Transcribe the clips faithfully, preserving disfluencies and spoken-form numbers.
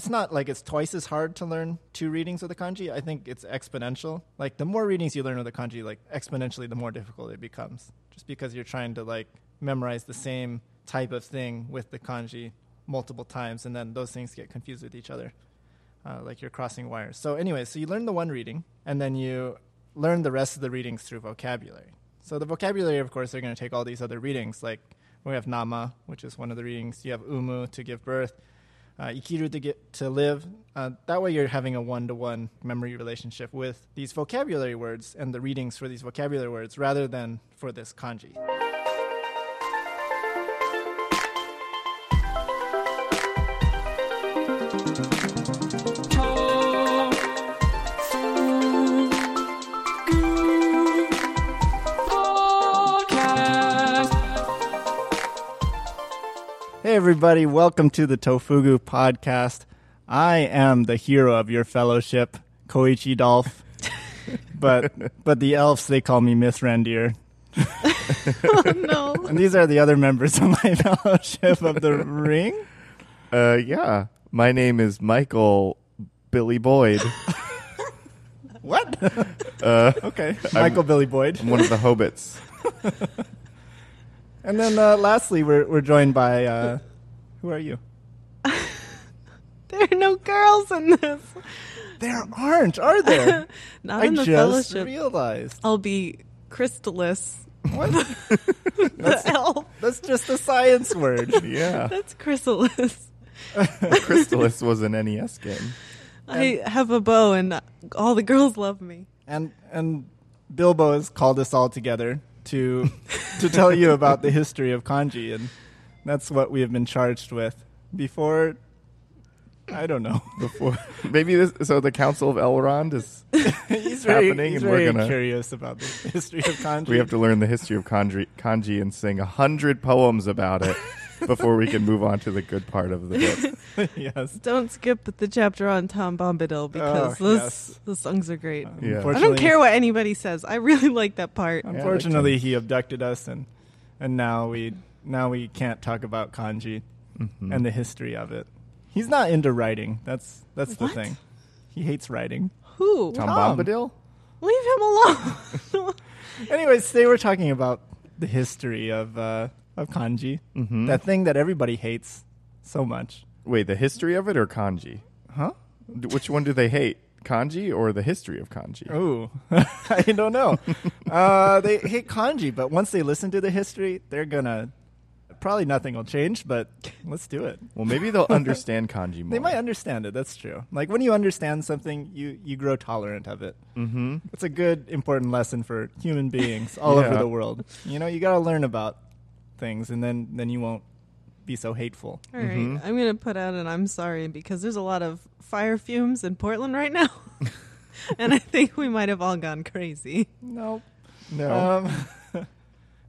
it's not like it's twice as hard to learn two readings of the kanji. I think it's exponential. Like the more readings you learn of the kanji, like exponentially, the more difficult it becomes. Just because you're trying to like memorize the same type of thing with the kanji multiple times, and then those things get confused with each other. Uh, like you're crossing wires. So anyway, so you learn the one reading, and then you learn the rest of the readings through vocabulary. So the vocabulary, of course, they're going to take all these other readings. Like we have nama, which is one of the readings. You have umu, to give birth. Uh, ikiru, to, get, to live. Uh, that way you're having a one-to-one memory relationship with these vocabulary words and the readings for these vocabulary words rather than for this kanji. Hey everybody, welcome to the Tofugu podcast. I am the hero of your fellowship, Koichi Dolph. But but the elves, they call me Miss Reindeer. Oh no. And these are the other members of my fellowship of the ring. Uh yeah. My name is Michael Billy Boyd. What? Uh, okay. Michael I'm, Billy Boyd. I'm one of the hobbits. And then uh, lastly, we're we're joined by, uh, who are you? There are no girls in this. There aren't, are there? Not I in the fellowship. I just realized. I'll be Crystalis. What? That's, the elf. That's just a science word. Yeah. That's Chrysalis. Crystalis was an N E S game. I and, have a bow and all the girls love me. And, and Bilbo has called us all together to to tell you about the history of kanji, and that's what we have been charged with before, I don't know. Before maybe this, so the Council of Elrond is he's happening very, he's and very we're gonna curious about the history of kanji. We have to learn the history of kanji, kanji and sing a hundred poems about it before we can move on to the good part of the book. Yes. Don't skip the chapter on Tom Bombadil because oh, those yes. those songs are great. Um, yeah. I don't care what anybody says. I really like that part. Unfortunately, yeah, he abducted us, and and now we now we can't talk about kanji mm-hmm. and the history of it. He's not into writing. That's that's what? the thing. He hates writing. Who? Tom, Tom. Bombadil? Leave him alone. Anyways, today we're talking about the history of uh, Of kanji, mm-hmm. that thing that everybody hates so much. Wait, the history of it or kanji? Huh? D- which one do they hate? Kanji or the history of kanji? Oh, I don't know. uh, they hate kanji, but once they listen to the history, they're gonna probably nothing will change. But let's do it. Well, maybe they'll understand kanji more. They might understand it. That's true. Like when you understand something, you you grow tolerant of it. Mm-hmm. It's a good important lesson for human beings all yeah. over the world. You know, you gotta learn about things, and then then you won't be so hateful. All right, mm-hmm. I'm gonna put out an I'm sorry because there's a lot of fire fumes in Portland right now, and I think we might have all gone crazy. Nope. No, um,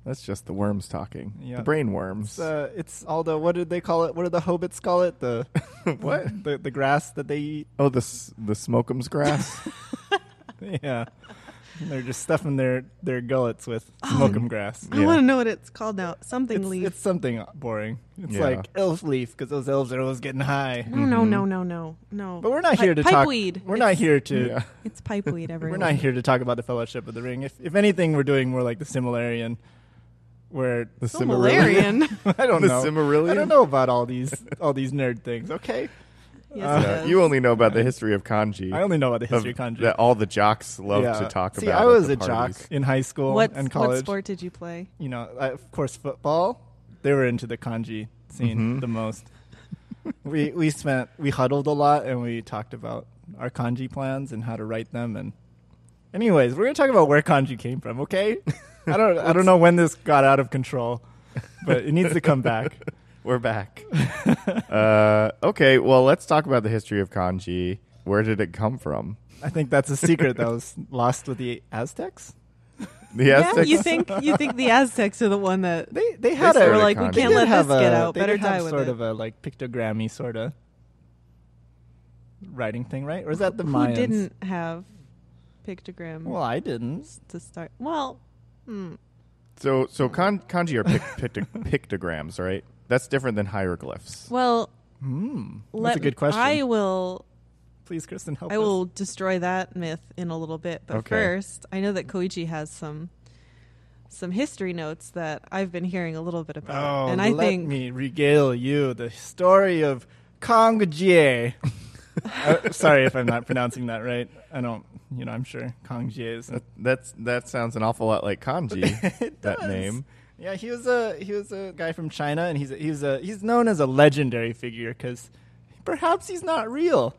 that's just the worms talking. Yeah. The brain worms. It's, uh, it's all the what did they call it? What did the hobbits call it? The what? The the grass that they eat? Oh, the s- the smokums grass. Yeah. They're just stuffing their, their gullets with smokum oh, grass. I yeah. want to know what it's called now. Something it's, leaf. It's something boring. It's yeah. like elf leaf because those elves are always getting high. No, mm-hmm. no, no, no, no, no. But we're not Pi- here to pipe talk. Weed. We're it's, not here to. Yeah. It's pipeweed. Everyone. We're not here to talk about the Fellowship of the Ring. If if anything, we're doing more like the Silmarillion, where the Silmarillion. I don't the know. Silmarillion? I don't know about all these all these nerd things. Okay. Yes, uh, you only know about the history of kanji. I only know about the history of, of kanji. That all the jocks love yeah. to talk See, about. See, I was a parties. jock in high school What's, and college. What sport did you play? You know, I, of course, football. They were into the kanji scene mm-hmm. the most. we we spent we huddled a lot and we talked about our kanji plans and how to write them. And anyways, we're gonna talk about where kanji came from. Okay, I don't I don't know when this got out of control, but it needs to come back. We're back. uh, okay, well, let's talk about the history of kanji. Where did it come from? I think that's a secret that was lost with the Aztecs. The Aztecs? Yeah, you think you think the Aztecs are the one that they they had they a, were like kanji. We can't let this get a, out. Better die with it. They sort of a like pictogrammy sort of writing thing, right? Or is that the Mayans? Who didn't have pictograms? Well, I didn't to start. Well, hmm. so so kan- kanji are pic- pictograms, right? That's different than hieroglyphs. Well, Mm, that's Let, a good question. I will... Please, Kristen, help I us. will destroy that myth in a little bit. But okay. first, I know that Koichi has some... some history notes that I've been hearing a little bit about. Oh, and I let think me regale you the story of Cangjie. uh, sorry if I'm not pronouncing that right. I don't, you know, I'm sure Cangjie is. That, that's, that sounds an awful lot like kanji, it that does. name. Yeah, he was a he was a guy from China, and he's a, he's a he's known as a legendary figure because perhaps he's not real.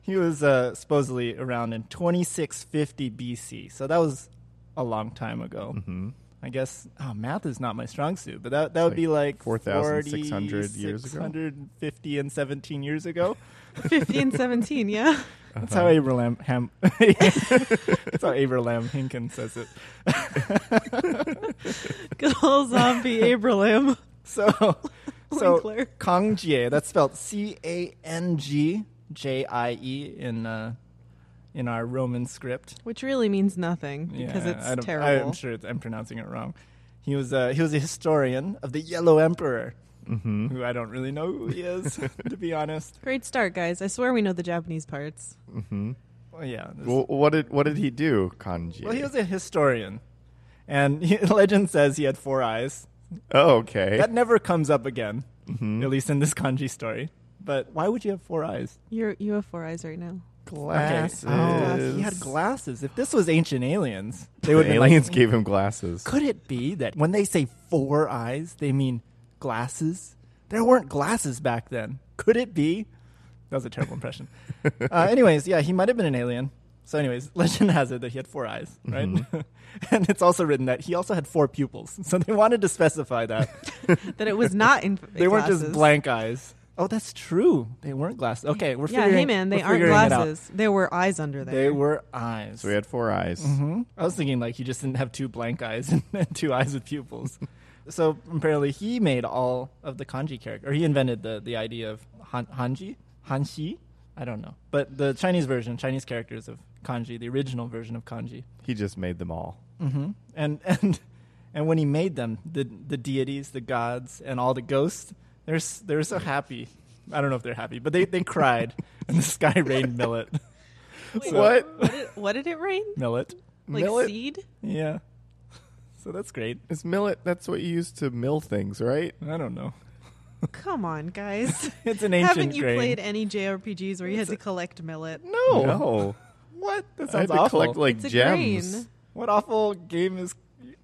He was uh, supposedly around in twenty-six fifty B C, so that was a long time ago. Mm-hmm. I guess oh, math is not my strong suit, but that that would like be like four thousand six hundred years ago. one hundred fifty and seventeen years ago. fifty and seventeen, yeah. Uh-huh. That's how Abraham Ham That's how Abraham Hinken says it. Good old zombie Abraham. So so Cangjie, that's spelled C A N G J I E in uh in our Roman script, which really means nothing because yeah, it's terrible. I'm sure it's, I'm pronouncing it wrong. He was uh, he was a historian of the Yellow Emperor, mm-hmm. who I don't really know who he is, to be honest. Great start, guys! I swear we know the Japanese parts. Mm-hmm. Well, yeah. Well, what did what did he do, Kanji? Well, he was a historian, and he, legend says he had four eyes. Oh, okay. That never comes up again, mm-hmm. at least in this Kanji story. But why would you have four eyes? You're you have four eyes right now. Glasses. Okay. Oh, he had glasses. If this was Ancient Aliens, they would. The aliens like, gave him glasses. Could it be that when they say four eyes, they mean glasses? There weren't glasses back then. Could it be? That was a terrible impression. Uh, anyways, yeah, he might have been an alien. So, anyways, legend has it that he had four eyes, right? Mm-hmm. And it's also written that he also had four pupils. So they wanted to specify that that it was not. In they glasses. weren't just blank eyes. Oh, that's true. They weren't glasses. Okay, we're yeah, figuring. Yeah, hey man, they aren't glasses. There were eyes under there. They were eyes. So we had four eyes. Mm-hmm. I was thinking like you just didn't have two blank eyes and two eyes with pupils. So apparently he made all of the kanji character, or he invented the, the idea of han, hanji, hanshi. I don't know, but the Chinese version, Chinese characters of kanji, the original version of kanji. He just made them all. Mm-hmm. And and and when he made them, the the deities, the gods, and all the ghosts. They're they're so happy. I don't know if they're happy, but they, they cried. And the sky rained millet. Wait, so what? What did, what did it rain? Millet. Like millet? Seed? Yeah. So that's great. Is millet, that's what you use to mill things, right? I don't know. Come on, guys. It's an ancient Haven't you grain. played any J R P Gs where you it's had to collect millet? No. No. What? That sounds I had awful. To collect, like, it's gems. Grain. What awful game is...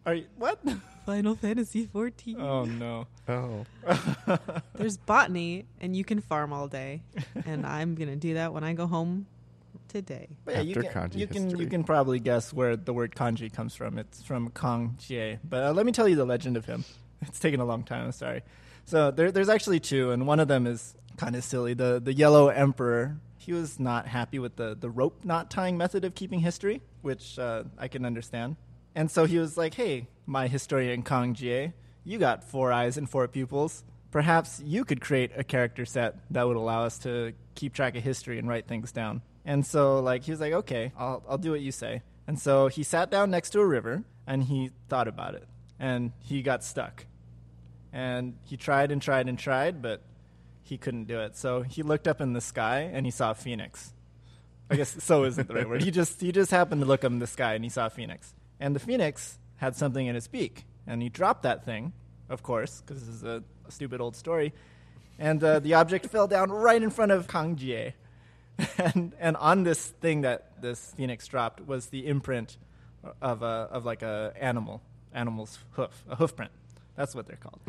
Are you, what? Final Fantasy fourteen. Oh, no. Oh. There's botany, and you can farm all day. And I'm going to do that when I go home today. But yeah, After you can, kanji you can, you can probably guess where the word kanji comes from. It's from Cangjie. But uh, let me tell you the legend of him. It's taken a long time. I'm sorry. So there, there's actually two, and one of them is kind of silly. The, the Yellow Emperor, he was not happy with the, the rope knot tying method of keeping history, which uh, I can understand. And so he was like, hey, my historian Cangjie, you got four eyes and four pupils. Perhaps you could create a character set that would allow us to keep track of history and write things down. And so like he was like, okay, I'll I'll do what you say. And so he sat down next to a river and he thought about it. And he got stuck. And he tried and tried and tried, but he couldn't do it. So he looked up in the sky and he saw a phoenix. I guess so isn't the right word. He just he just happened to look up in the sky and he saw a phoenix. And the phoenix had something in its beak, and he dropped that thing, of course, because this is a, a stupid old story. And uh, the object fell down right in front of Cangjie, and and on this thing that this phoenix dropped was the imprint of a of like a animal, animal's hoof, a hoof print. That's what they're called.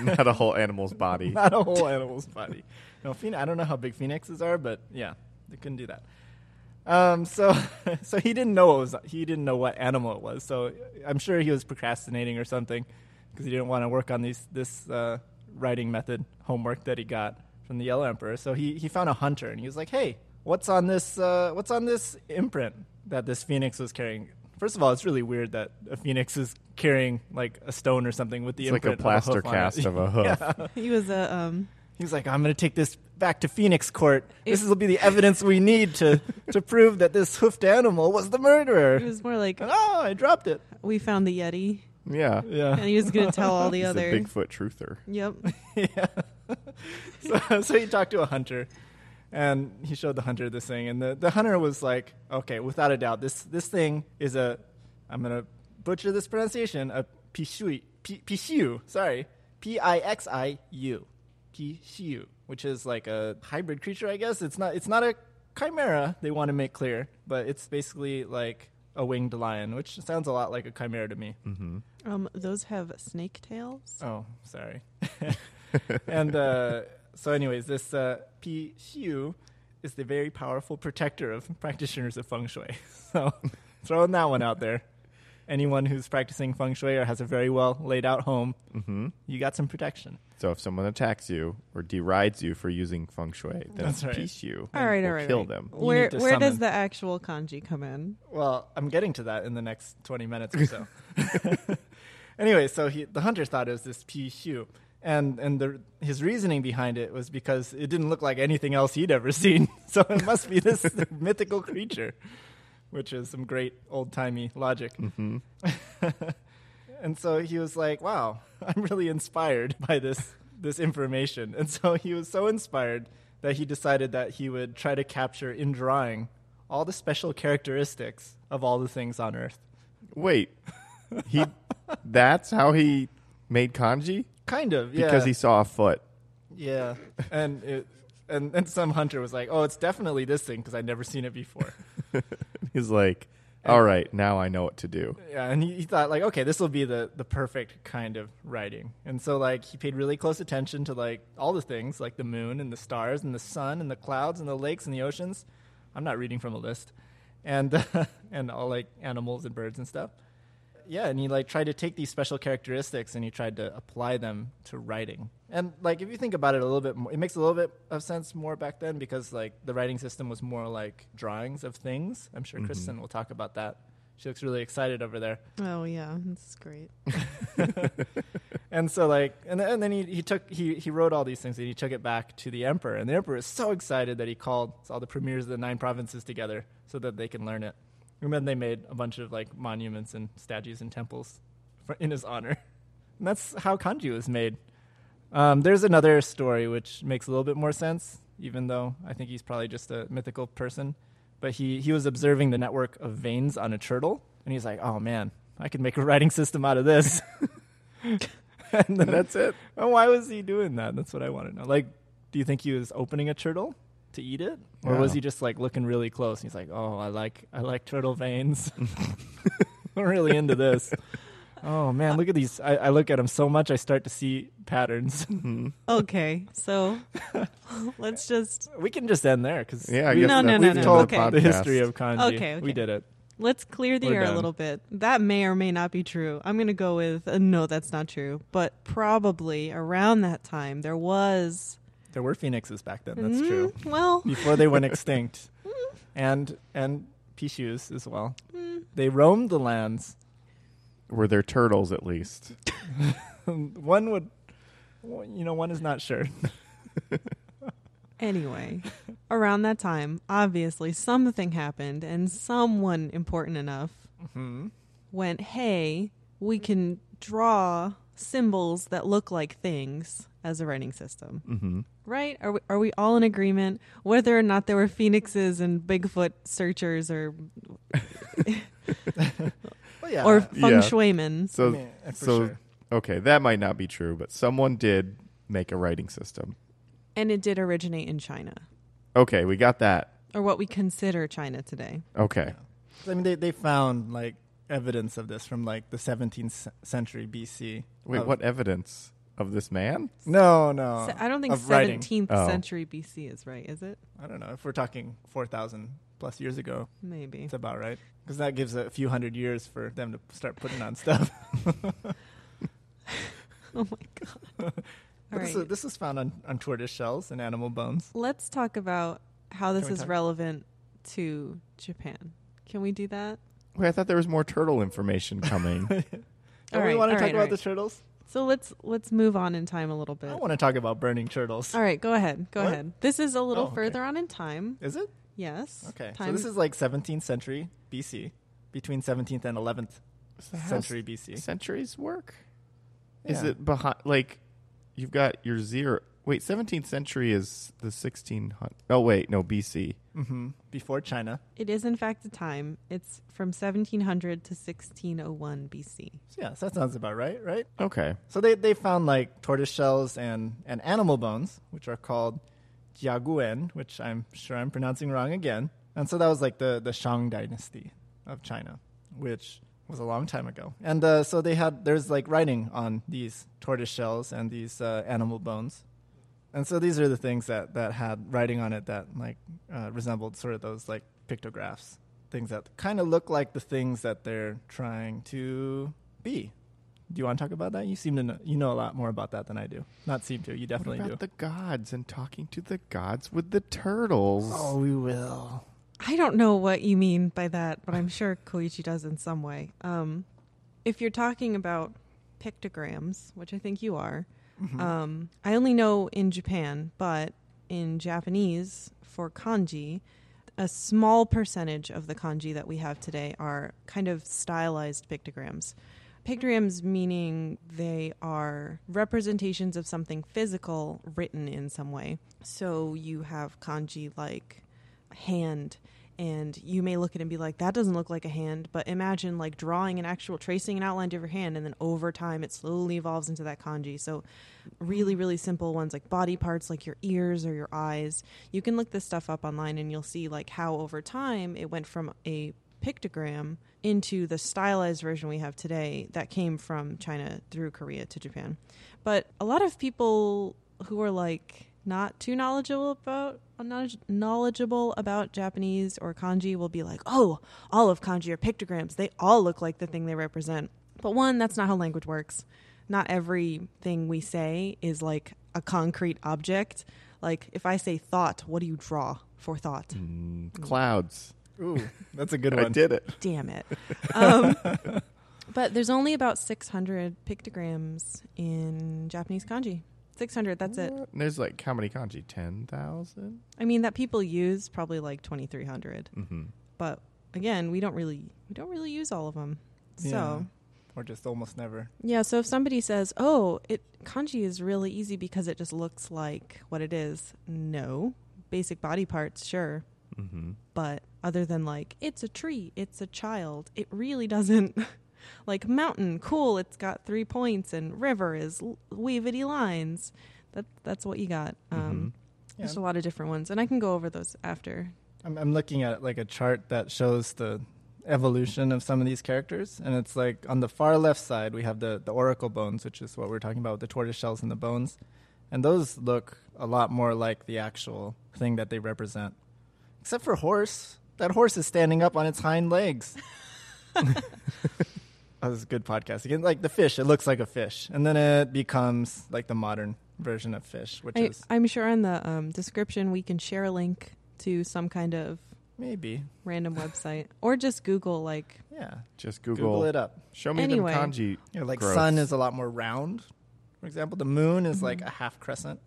Not a whole animal's body. Not a whole animal's body. No, phoen- I don't know how big phoenixes are, but yeah, they couldn't do that. Um, so, so he didn't know it was, he didn't know what animal it was. So I'm sure he was procrastinating or something because he didn't want to work on these, this, uh, writing method homework that he got from the Yellow Emperor. So he, he found a hunter and he was like, hey, what's on this, uh, what's on this imprint that this phoenix was carrying? First of all, it's really weird that a phoenix is carrying like a stone or something with the it's imprint. It's like a plaster of a cast of a hoof. Yeah. He was a, um... He was like, I'm going to take this back to Phoenix Court. This will be the evidence we need to, to prove that this hoofed animal was the murderer. It was more like, oh, I dropped it. We found the Yeti. Yeah. yeah. And he was going to tell all the He's other. He's a Bigfoot truther. Yep. yeah. so, so he talked to a hunter, and he showed the hunter this thing, and the, the hunter was like, okay, without a doubt, this this thing is a, I'm going to butcher this pronunciation, a Pi Xiu, Pi Xiu, sorry, P I X I U, Pi Xiu, which is like a hybrid creature, I guess. It's not it's not a chimera, they want to make clear, but it's basically like a winged lion, which sounds a lot like a chimera to me. Mm-hmm. Um, those have snake tails. Oh, sorry. and uh, so anyways, this uh, Pi Xiu is the very powerful protector of practitioners of feng shui. So throwing that one out there. Anyone who's practicing feng shui or has a very well laid out home, mm-hmm. you got some protection. So if someone attacks you or derides you for using feng shui, then that's right. Peace you. All right, all right. Kill right. them. Where where summon. Does the actual kanji come in? Well, I'm getting to that in the next twenty minutes or so. Anyway, so he, the hunter thought it was this Pi Xiu, and and the, his reasoning behind it was because it didn't look like anything else he'd ever seen, so it must be this mythical creature. Which is some great old-timey logic. Mm-hmm. And so he was like, wow, I'm really inspired by this this information. And so he was so inspired that he decided that he would try to capture in drawing all the special characteristics of all the things on Earth. Wait, he that's how he made kanji? Kind of, yeah. Because he saw a foot. Yeah, and it... And then some hunter was like, oh, it's definitely this thing because I'd never seen it before. He's like, all and, right, now I know what to do. Yeah, and he, he thought, like, okay, this will be the, the perfect kind of writing. And so, like, he paid really close attention to, like, all the things, like the moon and the stars and the sun and the clouds and the lakes and the oceans. I'm not reading from a list. And, uh, and all, like, animals and birds and stuff. Yeah, and he, like, tried to take these special characteristics and he tried to apply them to writing. And, like, if you think about it a little bit more, it makes a little bit of sense more back then because, like, the writing system was more like drawings of things. I'm sure mm-hmm. Kristen will talk about that. She looks really excited over there. Oh, yeah. That's great. And so, like, and, and then he, he took, he, he wrote all these things and he took it back to the emperor. And the emperor is so excited that he called all the premiers of the nine provinces together so that they can learn it. And then they made a bunch of, like, monuments and statues and temples for, in his honor. And that's how kanji was made. Um, there's another story which makes a little bit more sense, even though I think he's probably just a mythical person. But he, he was observing the network of veins on a turtle, and he's like, oh, man, I could make a writing system out of this. and, then, and that's it. And why was he doing that? That's what I want to know. Like, do you think he was opening a turtle to eat it? Or wow. was he just, like, looking really close? And he's like, oh, I like I like turtle veins. I'm really into this. Oh, man, look at these. I, I look at them so much, I start to see patterns. Mm-hmm. Okay, so let's just... We can just end there, because yeah, we, no, no, no, we've no, told no. Okay. the history of kanji. Okay, okay. We did it. Let's clear the We're air done. a little bit. That may or may not be true. I'm going to go with, uh, no, that's not true. But probably around that time, there was... There were phoenixes back then, that's mm, true. Well... Before they went extinct. and and Pishus as well. Mm. They roamed the lands... Were there turtles at least? One would, you know, one is not sure. Anyway, around that time, obviously something happened and someone important enough mm-hmm. went, hey, we can draw symbols that look like things as a writing system. Mm-hmm. Right? Are we, are we all in agreement whether or not there were phoenixes and Bigfoot searchers or... Yeah. Or feng yeah. shuimen. So, yeah, so sure. okay, that might not be true, but someone did make a writing system. And it did originate in China. Okay, we got that. Or what we consider China today. Okay. Yeah. I mean, they, they found, like, evidence of this from, like, the seventeenth century B C. Wait, what evidence? Of this man? No, no. So I don't think seventeenth writing. century oh. B C is right, is it? I don't know. If we're talking four thousand plus years ago. Maybe. It's about right. Because that gives a few hundred years for them to start putting on stuff. Oh, my God. All right. This, this was found on, on tortoise shells and animal bones. Let's talk about how this is relevant to Japan. Can we do that? Wait, I thought there was more turtle information coming. Don't all we right, want to talk right, about right. the turtles? So let's let's move on in time a little bit. I want to talk about burning turtles. All right, go ahead. Go what? ahead. This is a little oh, okay. further on in time. Is it? Yes. Okay. Time. So this is like seventeenth century B C, between seventeenth and eleventh century B C. Centuries work? Yeah. Is it behind, like, you've got your zero. Wait, seventeenth century is the sixteen hundred. Oh, wait, no, B C. Mm-hmm. Before China. It is, in fact, a time. It's from seventeen hundred to sixteen oh one B C. So yeah, so that sounds about right, right? Okay. So they, they found, like, tortoise shells and, and animal bones, which are called jiaguen, which I'm sure I'm pronouncing wrong again. And so that was, like, the, the Shang dynasty of China, which was a long time ago. And uh, so they had, there's, like, writing on these tortoise shells and these uh, animal bones. And so these are the things that, that had writing on it that like uh, resembled sort of those like pictographs, things that kind of look like the things that they're trying to be. Do you want to talk about that? You seem to know, you know a lot more about that than I do. Not seem to. You definitely what about do. The gods and talking to the gods with the turtles. Oh, we will. I don't know what you mean by that, but I'm sure Koichi does in some way. Um, if you're talking about pictograms, which I think you are. Mm-hmm. Um, I only know in Japan, but in Japanese, for kanji, a small percentage of the kanji that we have today are kind of stylized pictograms. Pictograms meaning they are representations of something physical written in some way. So you have kanji like hand, and you may look at it and be like, that doesn't look like a hand, but imagine like drawing an actual, tracing an outline of your hand, and then over time it slowly evolves into that kanji. So really, really simple ones like body parts, like your ears or your eyes. You can look this stuff up online and you'll see like how over time it went from a pictogram into the stylized version we have today that came from China through Korea to Japan. But a lot of people who are like not too knowledgeable about knowledgeable about Japanese or kanji will be like, oh, all of kanji are pictograms. They all look like the thing they represent. But one, that's not how language works. Not everything we say is like a concrete object. Like if I say thought, what do you draw for thought? Mm, clouds. Ooh, that's a good one. I did it. Damn it. Um, but there's only about six hundred pictograms in Japanese kanji. six hundred, that's it. And there's like how many kanji? ten thousand? I mean, that people use probably like twenty-three hundred. Mm-hmm. But again, we don't really we don't really use all of them. Yeah. So or just almost never. Yeah, so if somebody says, "Oh, it kanji is really easy because it just looks like what it is." No. Basic body parts, sure. Mm-hmm. But other than like it's a tree, it's a child, it really doesn't like mountain, cool, it's got three points, and river is l- wavity lines. That That's what you got. Um, mm-hmm. There's yeah. a lot of different ones, and I can go over those after. I'm, I'm looking at like a chart that shows the evolution of some of these characters, and it's like on the far left side, we have the, the oracle bones, which is what we're talking about, with the tortoise shells and the bones, and those look a lot more like the actual thing that they represent. Except for horse. That horse is standing up on its hind legs. Oh, this is a good podcast. Again, like the fish, it looks like a fish. And then it becomes like the modern version of fish, which I, is... I'm sure in the um, description we can share a link to some kind of... Maybe. Random website. Or just Google, like... Yeah. Just Google. Google it up. Show me anyway. Them kanji. You know, like growth. Sun is a lot more round, for example. The moon is mm-hmm. like a half crescent.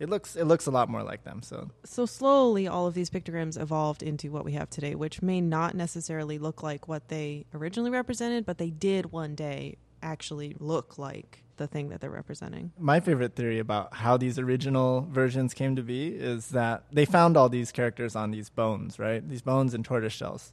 It looks it looks a lot more like them. So so slowly, all of these pictograms evolved into what we have today, which may not necessarily look like what they originally represented, but they did one day actually look like the thing that they're representing. My favorite theory about how these original versions came to be is that they found all these characters on these bones, right? These bones and tortoise shells.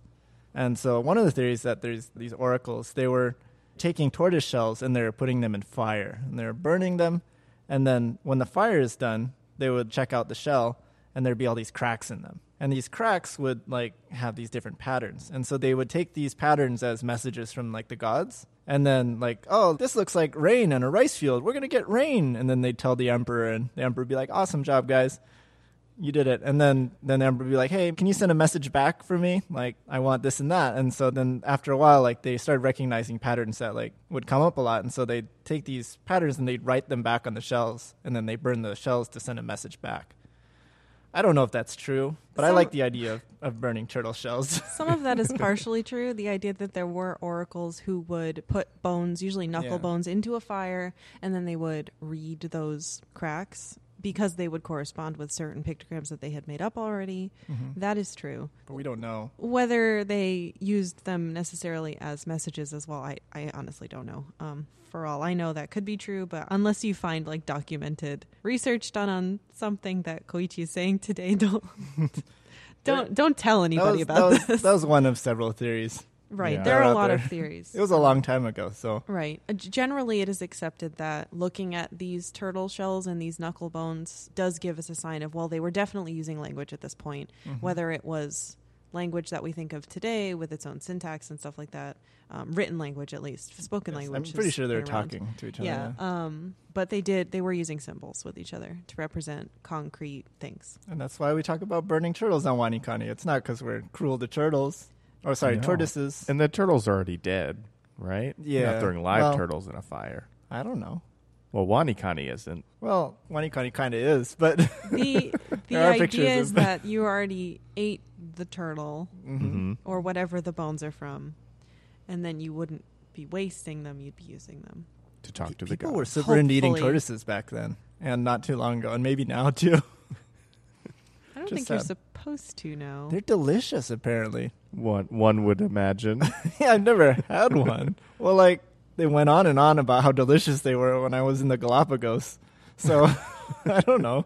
And so one of the theories that there's these oracles, they were taking tortoise shells and they were putting them in fire, and they were burning them. And then when the fire is done, they would check out the shell, and there'd be all these cracks in them. And these cracks would, like, have these different patterns. And so they would take these patterns as messages from, like, the gods. And then, like, oh, this looks like rain on a rice field. We're going to get rain. And then they'd tell the emperor, and the emperor would be like, awesome job, guys. You did it. And then, then the emperor would be like, hey, can you send a message back for me? Like, I want this and that. And so then after a while, like, they started recognizing patterns that, like, would come up a lot. And so they'd take these patterns and they'd write them back on the shells. And then they burn the shells to send a message back. I don't know if that's true, but some, I like the idea of, of burning turtle shells. Some of that is partially true. The idea that there were oracles who would put bones, usually knuckle yeah. bones, into a fire, and then they would read those cracks because they would correspond with certain pictograms that they had made up already. Mm-hmm. That is true. But we don't know. Whether they used them necessarily as messages as well, I, I honestly don't know. Um, for all I know, that could be true, but unless you find like documented research done on something that Koichi is saying today, don't don't, don't tell anybody that was, about that was, this. That was one of several theories. Right. Yeah. There are a lot there. of theories. It was a long time ago, so. Right. Uh, generally, it is accepted that looking at these turtle shells and these knuckle bones does give us a sign of, well, they were definitely using language at this point, mm-hmm. whether it was language that we think of today with its own syntax and stuff like that, um, written language at least, spoken yes, language. I'm pretty sure they're talking to each other. Yeah. yeah. Um, but they did, they were using symbols with each other to represent concrete things. And that's why we talk about burning turtles on Wanikani. It's not because we're cruel to turtles. Oh, sorry, no. tortoises. And the turtle's already dead, right? Yeah. Not throwing live well, turtles in a fire. I don't know. Well, Wanikani isn't. Well, Wanikani kind of is, but... The, the idea is that you already ate the turtle, mm-hmm. or whatever the bones are from, and then you wouldn't be wasting them, you'd be using them. To talk P- to the gods. People were super Hopefully. into eating tortoises back then, and not too long ago, and maybe now, too. I don't Just think sad. you're supposed to know. They're delicious, apparently. One one would imagine. Yeah, I've never had one. Well, like, they went on and on about how delicious they were when I was in the Galapagos. So, I don't know.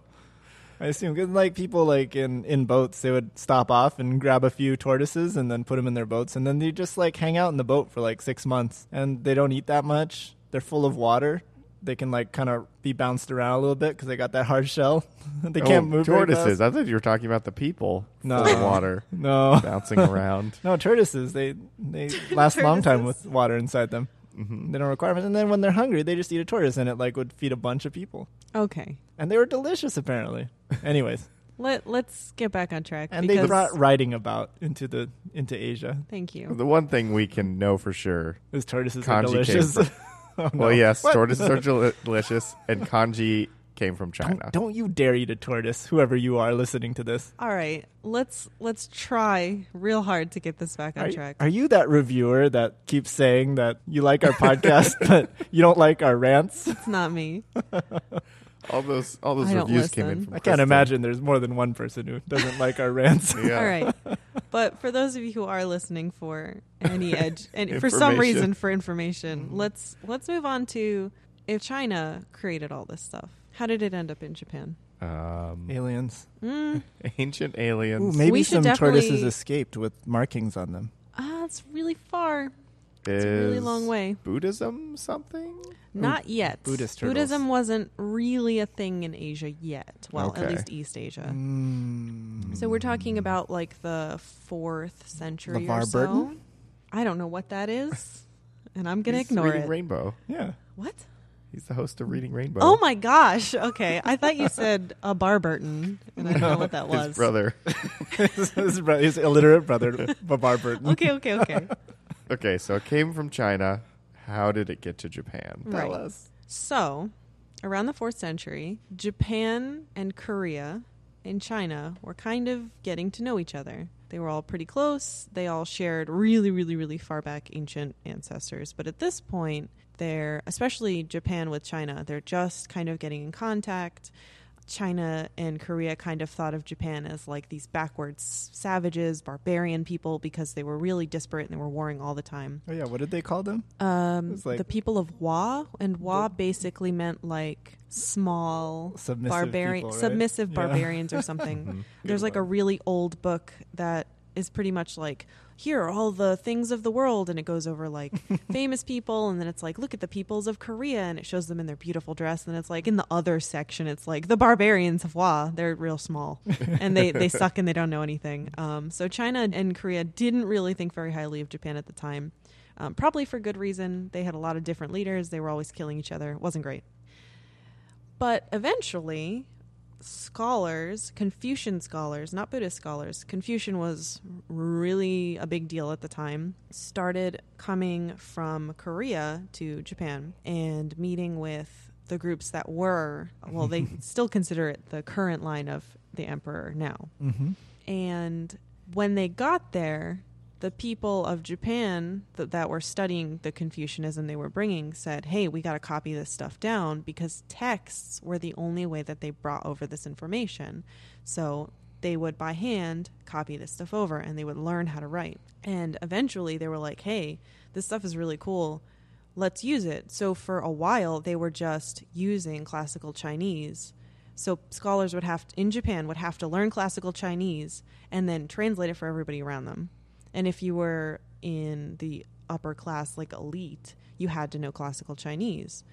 I assume, cause, like, people, like, in, in boats, they would stop off and grab a few tortoises and then put them in their boats. And then they just, like, hang out in the boat for, like, six months. And they don't eat that much. They're full of water. They can, like, kind of be bounced around a little bit because they got that hard shell. They oh, can't move. Tortoises. I thought you were talking about the people. No. Full of water. No. Bouncing around. No, tortoises. They they last a long time with water inside them. Mm-hmm. They don't require them. And then when they're hungry, they just eat a tortoise, and it, like, would feed a bunch of people. Okay. And they were delicious, apparently. Anyways. Let, let's get back on track. And they brought writing about into the into Asia. Thank you. The one thing we can know for sure is tortoises are delicious. Oh, well, no. yes, what? tortoises are delicious, and kanji came from China. Don't, don't you dare eat a tortoise, whoever you are listening to this. All right, let's let's try real hard to get this back on are track. You, are you that reviewer that keeps saying that you like our podcast, but you don't like our rants? It's not me. all those all those reviews listen. came in from I Kristen. Can't imagine there's more than one person who doesn't like our rants. Yeah. All right. But for those of you who are listening for any edge, and for some reason for information, mm-hmm. let's let's move on to if China created all this stuff. How did it end up in Japan? Um, aliens, mm. ancient aliens. Ooh, maybe we some tortoises escaped with markings on them. Ah, it's really far. It's a really long way. Buddhism something? Not Ooh, yet. Buddhist turtles. Buddhism wasn't really a thing in Asia yet. Well, okay. at least East Asia. Mm. So we're talking about like the fourth century LeVar or so. Burton? I don't know what that is, and I'm going to ignore reading it. Reading Rainbow. Yeah. What? He's the host of Reading Rainbow. Oh, my gosh. Okay. I thought you said a Bar Burton, and I don't know what that was. His brother. his, his, bro- his illiterate brother, Babar Burton. Okay, okay, okay. Okay, so it came from China. How did it get to Japan? Right. Tell us. So, around the fourth century, Japan and Korea and China were kind of getting to know each other. They were all pretty close. They all shared really, really, really far back ancient ancestors. But at this point, they're, especially Japan with China, they're just kind of getting in contact. China and Korea kind of thought of Japan as like these backwards savages, barbarian people, because they were really disparate and they were warring all the time. Oh yeah, what did they call them? Um, like the people of Wa, and Wa basically meant like small submissive barbarian, people, right? submissive yeah. barbarians or something. Mm-hmm. There's like a really old book that is pretty much like, here are all the things of the world, and it goes over like famous people, and then it's like, look at the peoples of Korea, and it shows them in their beautiful dress, and then it's like in the other section it's like the barbarians of Wa, they're real small and they they suck and they don't know anything. Um so China and Korea didn't really think very highly of Japan at the time, um, probably for good reason. They had a lot of different leaders, they were always killing each other, it wasn't great. But eventually scholars, Confucian scholars, not Buddhist scholars, Confucian was really a big deal at the time, started coming from Korea to Japan and meeting with the groups that were, well, they still consider it the current line of the emperor now. Mm-hmm. And when they got there, the people of Japan th- that were studying the Confucianism they were bringing said, hey, we got to copy this stuff down, because texts were the only way that they brought over this information. So they would, by hand, copy this stuff over, and they would learn how to write. And eventually they were like, hey, this stuff is really cool. Let's use it. So for a while, they were just using classical Chinese. So scholars would have to, in Japan would have to learn classical Chinese and then translate it for everybody around them. And if you were in the upper class, like elite, you had to know classical Chinese.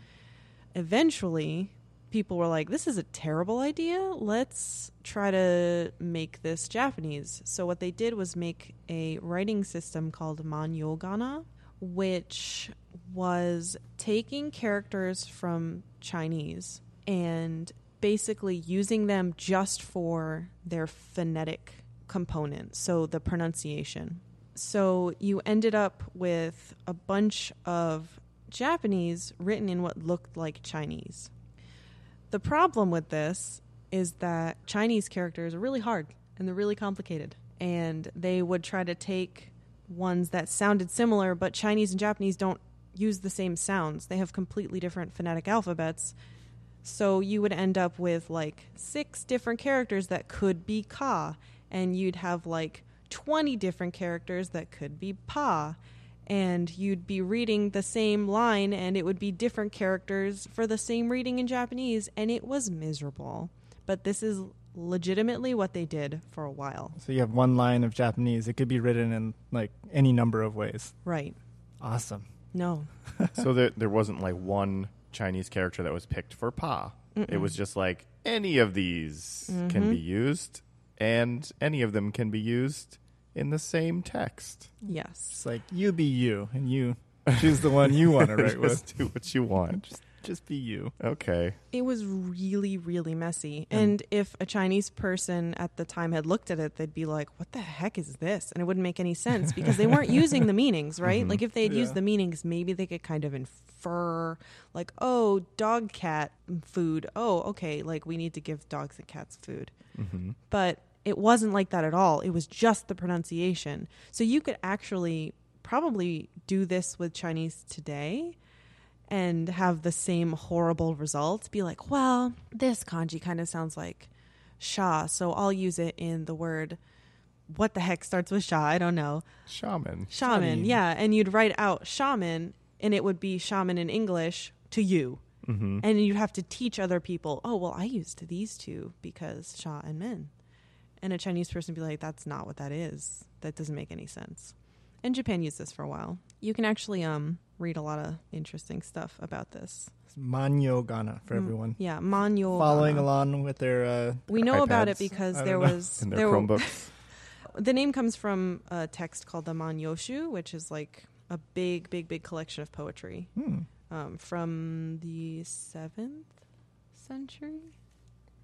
Eventually, people were like, this is a terrible idea. Let's try to make this Japanese. So what they did was make a writing system called Man'yōgana, which was taking characters from Chinese and basically using them just for their phonetic component, so the pronunciation. So you ended up with a bunch of Japanese written in what looked like Chinese. The problem with this is that Chinese characters are really hard and they're really complicated, and they would try to take ones that sounded similar, but Chinese and Japanese don't use the same sounds. They have completely different phonetic alphabets. So you would end up with like six different characters that could be ka, and you'd have like twenty different characters that could be pa, and you'd be reading the same line and it would be different characters for the same reading in Japanese, and it was miserable. But this is legitimately what they did for a while. So you have one line of Japanese. It could be written in like any number of ways. Right. Awesome. No. So there, there wasn't like one Chinese character that was picked for pa. Mm-mm. It was just like any of these mm-hmm. can be used, and any of them can be used in the same text. Yes. It's like, you be you, and you choose the one you want to write just with. Just do what you want. Just, just be you. Okay. It was really, really messy. Mm. And if a Chinese person at the time had looked at it, they'd be like, what the heck is this? And it wouldn't make any sense because they weren't using the meanings, right? Mm-hmm. Like if they had yeah. used the meanings, maybe they could kind of infer, like, oh, dog, cat, food. Oh, okay. Like we need to give dogs and cats food. Mm-hmm. But it wasn't like that at all. It was just the pronunciation. So you could actually probably do this with Chinese today and have the same horrible results. Be like, well, this kanji kind of sounds like sha, so I'll use it in the word, what the heck starts with sha? I don't know. Shaman. Shaman, Shani. Yeah. And you'd write out shaman, and it would be shaman in English to you. Mm-hmm. And you'd have to teach other people, oh, well, I used these two because sha and men. And a Chinese person would be like, that's not what that is. That doesn't make any sense. And Japan used this for a while. You can actually um, read a lot of interesting stuff about this. It's Man'yōgana for mm, everyone. Yeah, Man'yōgana. Following along with their uh, We know iPads. About it because I there was... in their there Chromebooks. W- the name comes from a text called the Man'yōshū, which is like a big, big, big collection of poetry hmm. um, from the seventh century?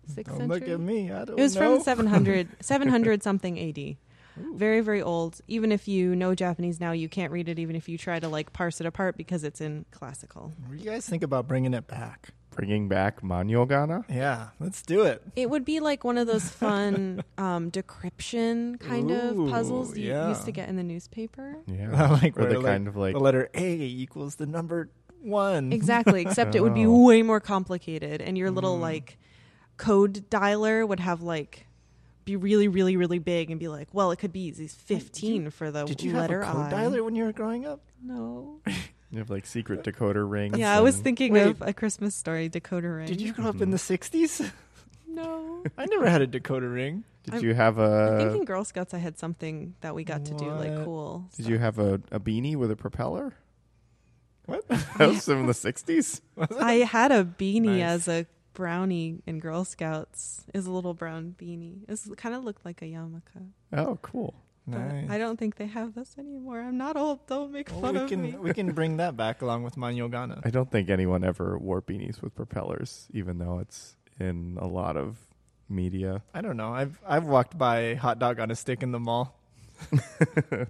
Sixth don't century? Look at me. I don't know. It was know. From seven hundred, seven hundred something A D. Ooh. Very, very old. Even if you know Japanese now, you can't read it, even if you try to like parse it apart, because it's in classical. What do you guys think about bringing it back? Bringing back Man'yōgana? Yeah, let's do it. It would be like one of those fun um, decryption kind Ooh, of puzzles you yeah. used to get in the newspaper. Yeah, like where the like, kind of like the letter A equals the number one. Exactly, except oh. it would be way more complicated, and your little mm. like code dialer would have like be really, really, really big and be like, well, it could be these fifteen you, for the letter I. Did you have a code I. dialer when you were growing up? No. You have like secret decoder rings. Yeah, I was thinking wait, of A Christmas Story decoder ring. Did you grow mm-hmm. up in the sixties? No. I never had a decoder ring. Did I'm, you have a... I think in Girl Scouts I had something that we got what? To do like cool. Did stuff. You have a, a beanie with a propeller? What? That was from the sixties? I had a beanie nice. As a brownie in Girl Scouts. Is a little brown beanie. It kind of looked like a yarmulke. Oh, cool. Nice. I don't think they have this anymore. I'm not old. Don't make well, fun we of can, me. We can bring that back along with Man'yōgana. I don't think anyone ever wore beanies with propellers, even though it's in a lot of media. I don't know. I've I've walked by a hot dog on a stick in the mall.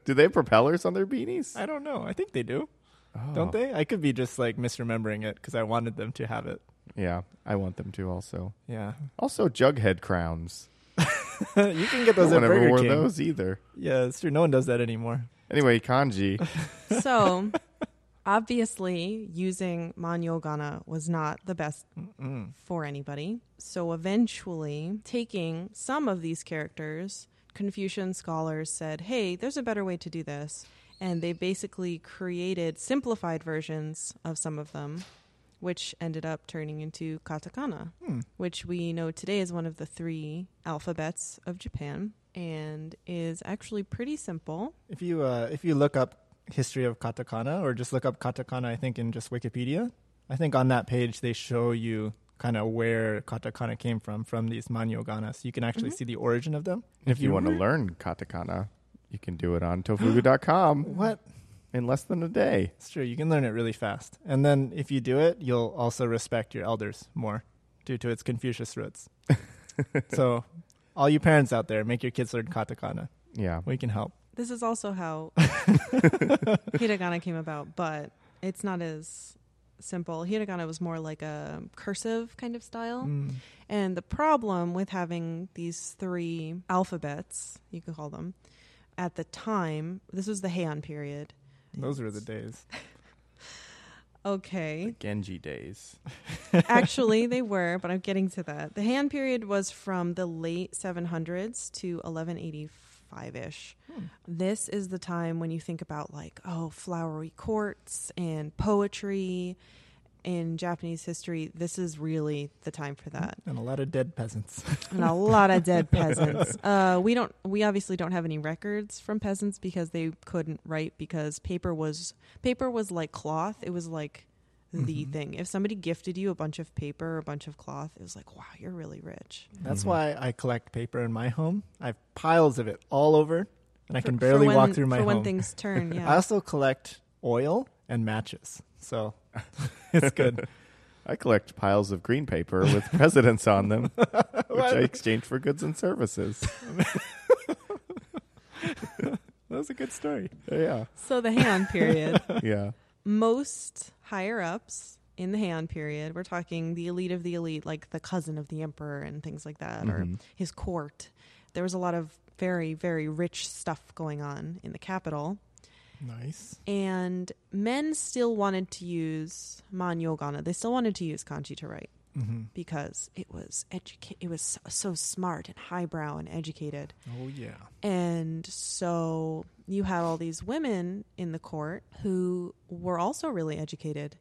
Do they have propellers on their beanies? I don't know. I think they do. Oh. Don't they? I could be just like misremembering it because I wanted them to have it. Yeah, I want them to also. Yeah. Also, Jughead crowns. You can get those at Burger King. No one ever wore those either. Yeah, it's true. No one does that anymore. Anyway, kanji. So, obviously, using Man'yōgana was not the best Mm-mm. for anybody. So, eventually, taking some of these characters, Confucian scholars said, hey, there's a better way to do this. And they basically created simplified versions of some of them, which ended up turning into katakana, hmm. which we know today is one of the three alphabets of Japan and is actually pretty simple. If you uh, if you look up history of katakana or just look up katakana, I think, in just Wikipedia, I think on that page they show you kind of where katakana came from, from these man'yōgana. So you can actually mm-hmm. see the origin of them. If, if you, you want to learn katakana, you can do it on tofugu dot com. What? In less than a day. It's true. You can learn it really fast. And then if you do it, you'll also respect your elders more due to its Confucius roots. So all you parents out there, make your kids learn katakana. Yeah. We can help. This is also how hiragana came about, but it's not as simple. Hiragana was more like a cursive kind of style. Mm. And the problem with having these three alphabets, you could call them, at the time, this was the Heian period. Those were the days. Okay. The Genji days. Actually, they were, but I'm getting to that. The Heian period was from the late seven hundreds to eleven eighty-five-ish. Hmm. This is the time when you think about, like, oh, flowery courts and poetry in Japanese history. This is really the time for that. And a lot of dead peasants. And a lot of dead peasants. Uh, we don't. We obviously don't have any records from peasants because they couldn't write, because paper was paper was like cloth. It was like the mm-hmm. thing. If somebody gifted you a bunch of paper or a bunch of cloth, it was like, wow, you're really rich. That's mm-hmm. why I collect paper in my home. I have piles of it all over, and for, I can barely when, walk through my for home. For when things turn, yeah. I also collect oil and matches, so... It's good. I collect piles of green paper with presidents on them, which I exchange for goods and services. That was a good story. Yeah. So the Heian period. Yeah. Most higher ups in the Heian period, we're talking the elite of the elite, like the cousin of the emperor and things like that, mm-hmm. or his court. There was a lot of very, very rich stuff going on in the capital. Nice. And men still wanted to use Man'yōgana. They still wanted to use kanji to write mm-hmm. because it was educa- It was so, so smart and highbrow and educated. Oh, yeah. And so you had all these women in the court who were also really educated,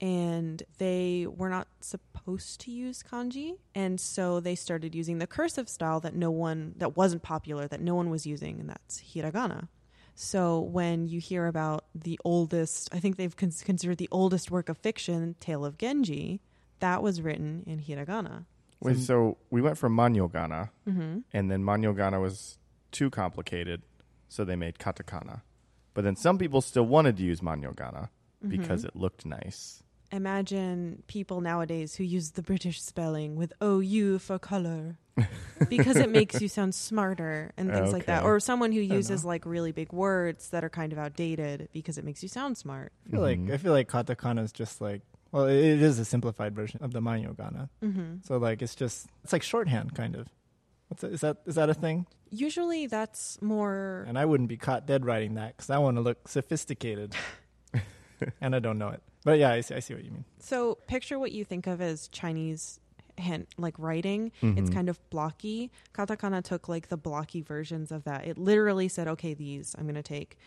and they were not supposed to use kanji. And so they started using the cursive style that no one, that wasn't popular, that no one was using, and that's hiragana. So when you hear about the oldest, I think they've cons- considered the oldest work of fiction, Tale of Genji, that was written in hiragana. Wait, so, so we went from Man'yōgana, mm-hmm. and then Man'yōgana was too complicated, so they made katakana. But then some people still wanted to use Man'yōgana mm-hmm. because it looked nice. Imagine people nowadays who use the British spelling with O U for color. Because it makes you sound smarter and things okay. like that. Or someone who uses like really big words that are kind of outdated because it makes you sound smart. I feel mm-hmm. like I feel like katakana is just like, well, it, it is a simplified version of the man'yōgana. Mm-hmm. So like it's just it's like shorthand kind of. What's that, is that is that a thing? Usually that's more. And I wouldn't be caught dead writing that because I want to look sophisticated, and I don't know it. But yeah, I see, I see what you mean. So picture what you think of as Chinese. Hand, like writing, mm-hmm. it's kind of blocky. Katakana took like the blocky versions of that. It literally said, okay, these I'm going to take.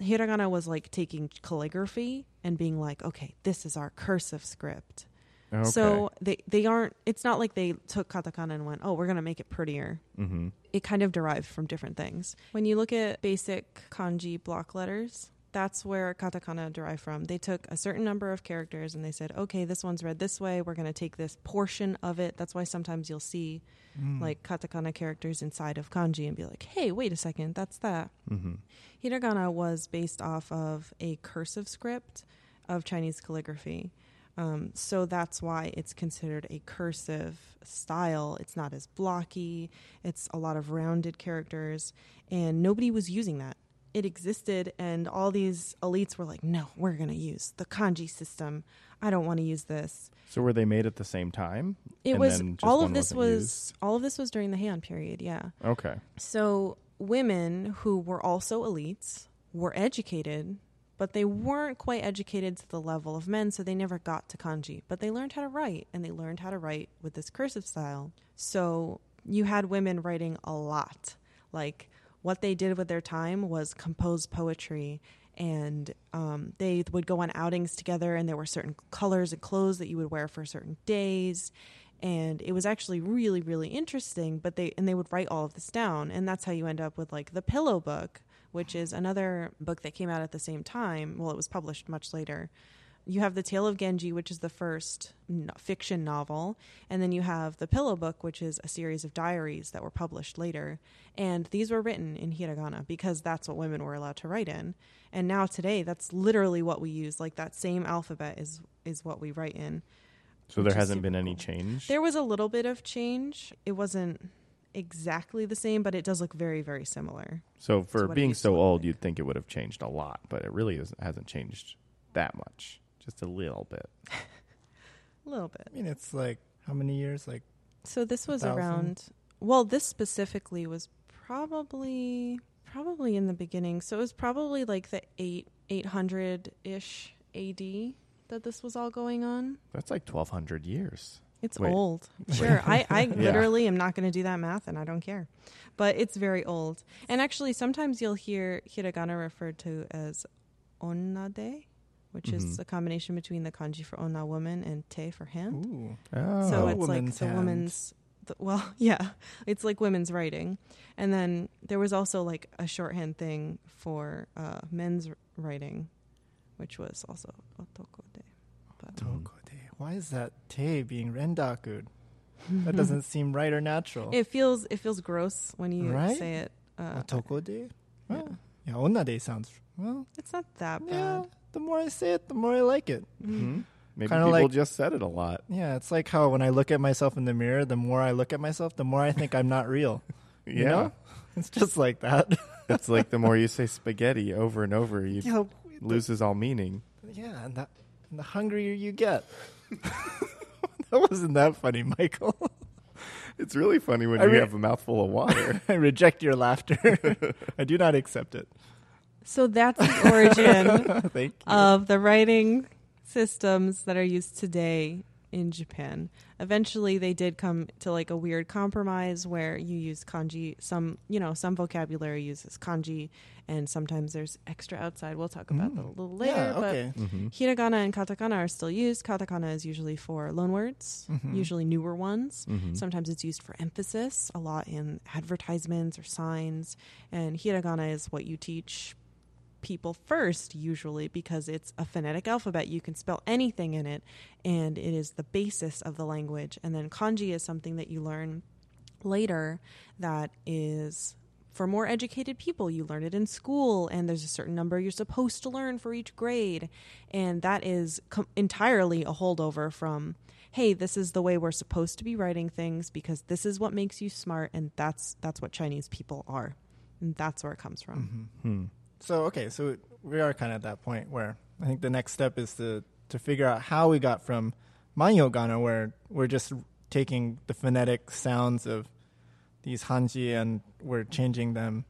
Hiragana was like taking calligraphy and being like, okay, this is our cursive script. Okay. So they, they aren't, it's not like they took katakana and went, oh, we're going to make it prettier. Mm-hmm. It kind of derived from different things. When you look at basic kanji block letters, that's where katakana derived from. They took a certain number of characters and they said, okay, this one's read this way. We're going to take this portion of it. That's why sometimes you'll see mm. like katakana characters inside of kanji and be like, hey, wait a second, that's that. Mm-hmm. Hiragana was based off of a cursive script of Chinese calligraphy. Um, so that's why it's considered a cursive style. It's not as blocky. It's a lot of rounded characters, and nobody was using that. It existed, and all these elites were like, no, we're going to use the kanji system. I don't want to use this. So were they made at the same time? It and was all of this was used? all of this was during the Heian period. Yeah. Okay. So women who were also elites were educated, but they weren't quite educated to the level of men, so they never got to kanji. But they learned how to write, and they learned how to write with this cursive style. So you had women writing a lot. Like, what they did with their time was compose poetry, and um, they would go on outings together, and there were certain colors and clothes that you would wear for certain days. And it was actually really, really interesting, but they and they would write all of this down. And that's how you end up with, like, the Pillow Book, which is another book that came out at the same time. Well, it was published much later. You have the Tale of Genji, which is the first no- fiction novel. And then you have the Pillow Book, which is a series of diaries that were published later. And these were written in hiragana because that's what women were allowed to write in. And now today, that's literally what we use. Like, that same alphabet is is what we write in. So there hasn't been any change? There was a little bit of change. It wasn't exactly the same, but it does look very, very similar. So for being so old, you'd think it would have changed a lot, but it really is, hasn't changed that much. Just a little bit. A little bit. I mean, it's like how many years? Like, so this was around, well, this specifically was probably probably in the beginning. So it was probably like the eight eight hundred-ish A D that this was all going on. That's like twelve hundred years. It's Wait. old. Sure. I, I literally yeah. am not going to do that math, and I don't care. But it's very old. And actually, sometimes you'll hear hiragana referred to as onnade, which mm-hmm. is a combination between the kanji for onna, woman, and te for hand. Ooh. Oh. So it's like the hand. woman's, the, well, yeah, it's like women's writing. And then there was also like a shorthand thing for uh, men's writing, which was also otokode. But otokode. Why is that te being rendaku'd? That doesn't seem right or natural. It feels it feels gross when you right? say it. Uh, otokode? Yeah. Oh. Yeah, onnade sounds, well, it's not that bad. Yeah, the more I say it, the more I like it. Mm-hmm. Maybe kinda people like, just said it a lot. Yeah, it's like how when I look at myself in the mirror, the more I look at myself, the more I think I'm not real. Yeah. You know? It's just like that. It's like the more you say spaghetti over and over, you yeah, loses all meaning. Yeah, and, that, and the hungrier you get. That wasn't that funny, Michael. It's really funny when I you re- have a mouthful of water. I reject your laughter. I do not accept it. So that's the origin of the writing systems that are used today in Japan. Eventually, they did come to like a weird compromise where you use kanji. Some, you know, some vocabulary uses kanji, and sometimes there's extra outside. We'll talk about mm. that a little later. Yeah, okay. But mm-hmm. hiragana and katakana are still used. Katakana is usually for loanwords, mm-hmm. usually newer ones. Mm-hmm. Sometimes it's used for emphasis, a lot in advertisements or signs. And hiragana is what you teach people first, usually, because it's a phonetic alphabet. You can spell anything in it, and it is the basis of the language. And then kanji is something that you learn later that is for more educated people. You learn it in school, and there's a certain number you're supposed to learn for each grade, and that is com- entirely a holdover from, hey, this is the way we're supposed to be writing things because this is what makes you smart, and that's that's what Chinese people are, and that's where it comes from. Mm-hmm. Hmm. So, okay, so we are kind of at that point where I think the next step is to, to figure out how we got from Man'yōgana, where we're just taking the phonetic sounds of these hanji and we're changing them,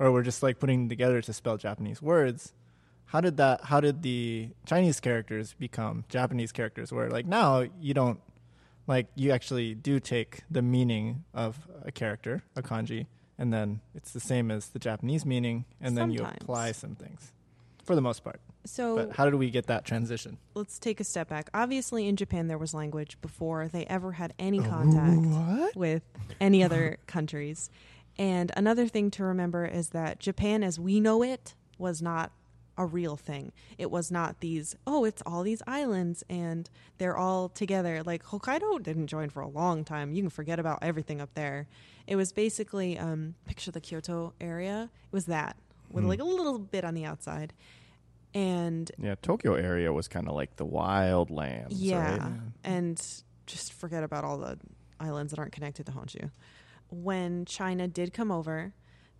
or we're just like putting them together to spell Japanese words. How did that, how did the Chinese characters become Japanese characters, where like now you don't, like you actually do take the meaning of a character, a kanji, and then it's the same as the Japanese meaning, and Sometimes. then you apply some things, for the most part. So, but how did we get that transition? Let's take a step back. Obviously, in Japan, there was language before they ever had any contact what? with any other countries. And another thing to remember is that Japan, as we know it, was not a real thing. It was not these, oh, it's all these islands and they're all together. Like Hokkaido didn't join for a long time. You can forget about everything up there. It was basically, um, picture the Kyoto area. It was that with mm. like a little bit on the outside. And yeah, Tokyo area was kind of like the wild lands. Yeah, right? And just forget about all the islands that aren't connected to Honshu. When China did come over,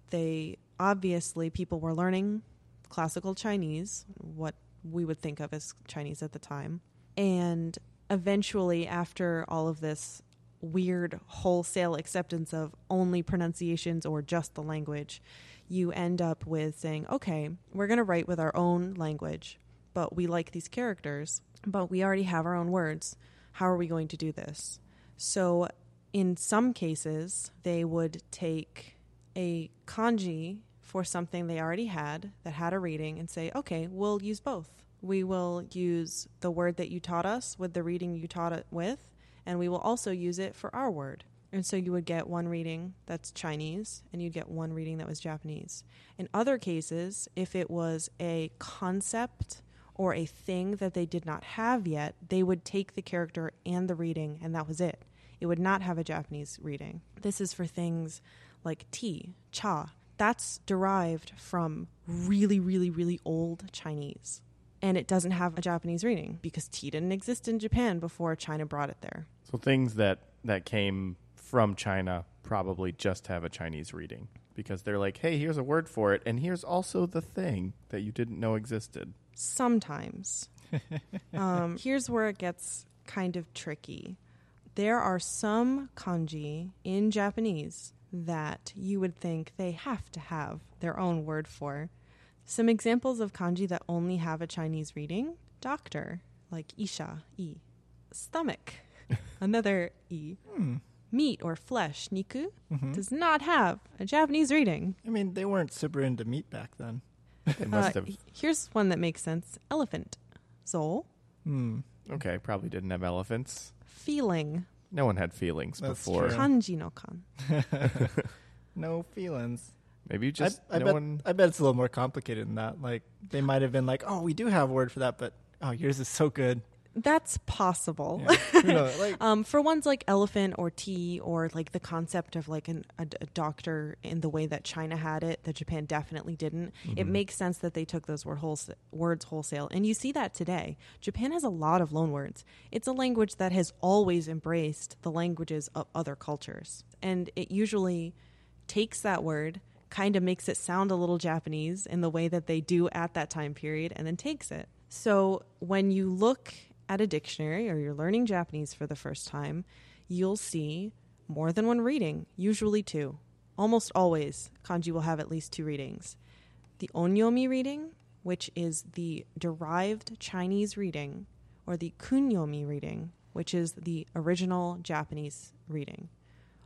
they obviously people were learning classical Chinese, what we would think of as Chinese at the time. And eventually, after all of this weird wholesale acceptance of only pronunciations or just the language, you end up with saying, okay, we're going to write with our own language, but we like these characters, but we already have our own words. How are we going to do this? So in some cases, they would take a kanji for something they already had that had a reading and say, okay, we'll use both. We will use the word that you taught us with the reading you taught it with, and we will also use it for our word. And so you would get one reading that's Chinese, and you'd get one reading that was Japanese. In other cases, if it was a concept or a thing that they did not have yet, they would take the character and the reading, and that was it. It would not have a Japanese reading. This is for things like tea, cha. That's derived from really, really, really old Chinese. And it doesn't have a Japanese reading because tea didn't exist in Japan before China brought it there. So things that, that came from China probably just have a Chinese reading because they're like, hey, here's a word for it. And here's also the thing that you didn't know existed. Sometimes. um, here's where it gets kind of tricky. There are some kanji in Japanese that you would think they have to have their own word for. Some examples of kanji that only have a Chinese reading, doctor, like isha, i. Stomach, another i. Hmm. Meat or flesh, niku, mm-hmm. does not have a Japanese reading. I mean, they weren't super into meat back then. They must uh, have. Here's one that makes sense. Elephant, zou. Hmm. Okay, probably didn't have elephants. Feeling. No one had feelings That's before. True. Kanji no kan. No feelings. Maybe just I, I no bet, one. I bet it's a little more complicated than that. Like they might have been like, "Oh, we do have a word for that, but oh, yours is so good." That's possible. Yeah. You know, like, um, for ones like elephant or tea or like the concept of like an, a, a doctor in the way that China had it, that Japan definitely didn't. Mm-hmm. It makes sense that they took those word wholes- words wholesale, and you see that today. Japan has a lot of loanwords. It's a language that has always embraced the languages of other cultures, and it usually takes that word, kind of makes it sound a little Japanese in the way that they do at that time period, and then takes it. So when you look at a dictionary or you're learning Japanese for the first time, you'll see more than one reading, usually two. Almost always, kanji will have at least two readings. The On'yomi reading, which is the derived Chinese reading, or the Kun'yomi reading, which is the original Japanese reading.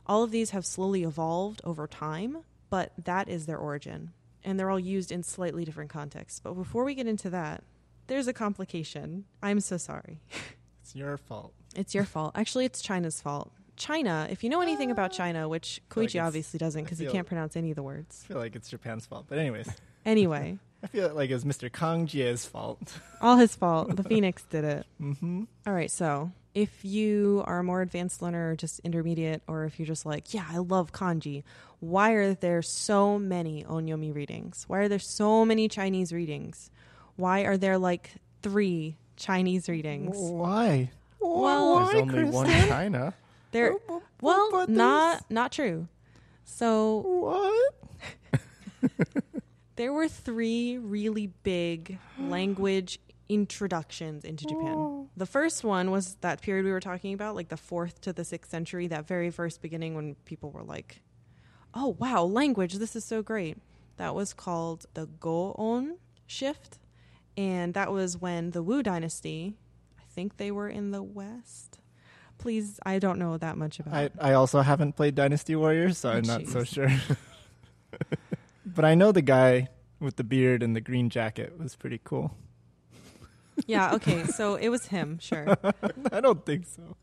All of these have slowly evolved over time, but that is their origin, and they're all used in slightly different contexts. But before we get into that, there's a complication. I'm so sorry. It's your fault. It's your fault. Actually, it's China's fault. China, if you know anything uh, about China, which Koichi like obviously doesn't because he can't pronounce any of the words. I feel like it's Japan's fault, but anyways. Anyway. I feel like it was Mister Cangjie's fault. All his fault. The Phoenix did it. Mm-hmm. All right, so if you are a more advanced learner or just intermediate, or if you're just like, yeah, I love kanji, why are there so many On'yomi readings? Why are there so many Chinese readings? Why are there like three Chinese readings? Why? Well, there's why, only Kristen? One China. There, well, but not not true. So what? There were three really big language introductions into Japan. Oh. The first one was that period we were talking about, like the fourth to the sixth century, that very first beginning when people were like, oh, wow, language, this is so great. That was called the Go-on shift. And that was when the Wu Dynasty, I think they were in the West. Please, I don't know that much about it. I also haven't played Dynasty Warriors, so oh, I'm geez. not so sure. But I know the guy with the beard and the green jacket was pretty cool. Yeah, okay, so it was him, sure. I don't think so.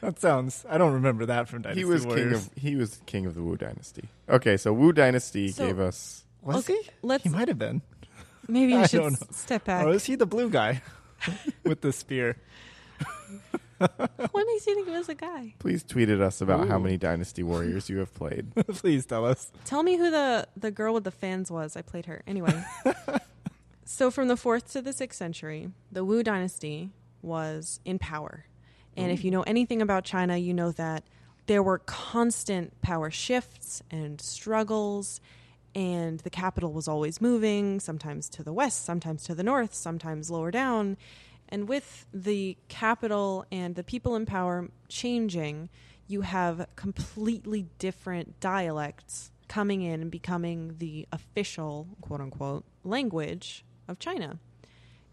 That sounds... I don't remember that from Dynasty he was Warriors. King of, he was king of the Wu Dynasty. Okay, so Wu Dynasty so, gave us... Was okay, he? Let's, he might have been. Maybe you should s- step back. Or is he the blue guy with the spear? What makes you think it was a guy? Please tweet at us about Ooh. how many Dynasty Warriors you have played. Please tell us. Tell me who the, the girl with the fans was. I played her. Anyway... So from the fourth to the sixth century, the Wu Dynasty was in power. And mm. if you know anything about China, you know that there were constant power shifts and struggles, and the capital was always moving, sometimes to the west, sometimes to the north, sometimes lower down. And with the capital and the people in power changing, you have completely different dialects coming in and becoming the official, quote-unquote, language of China.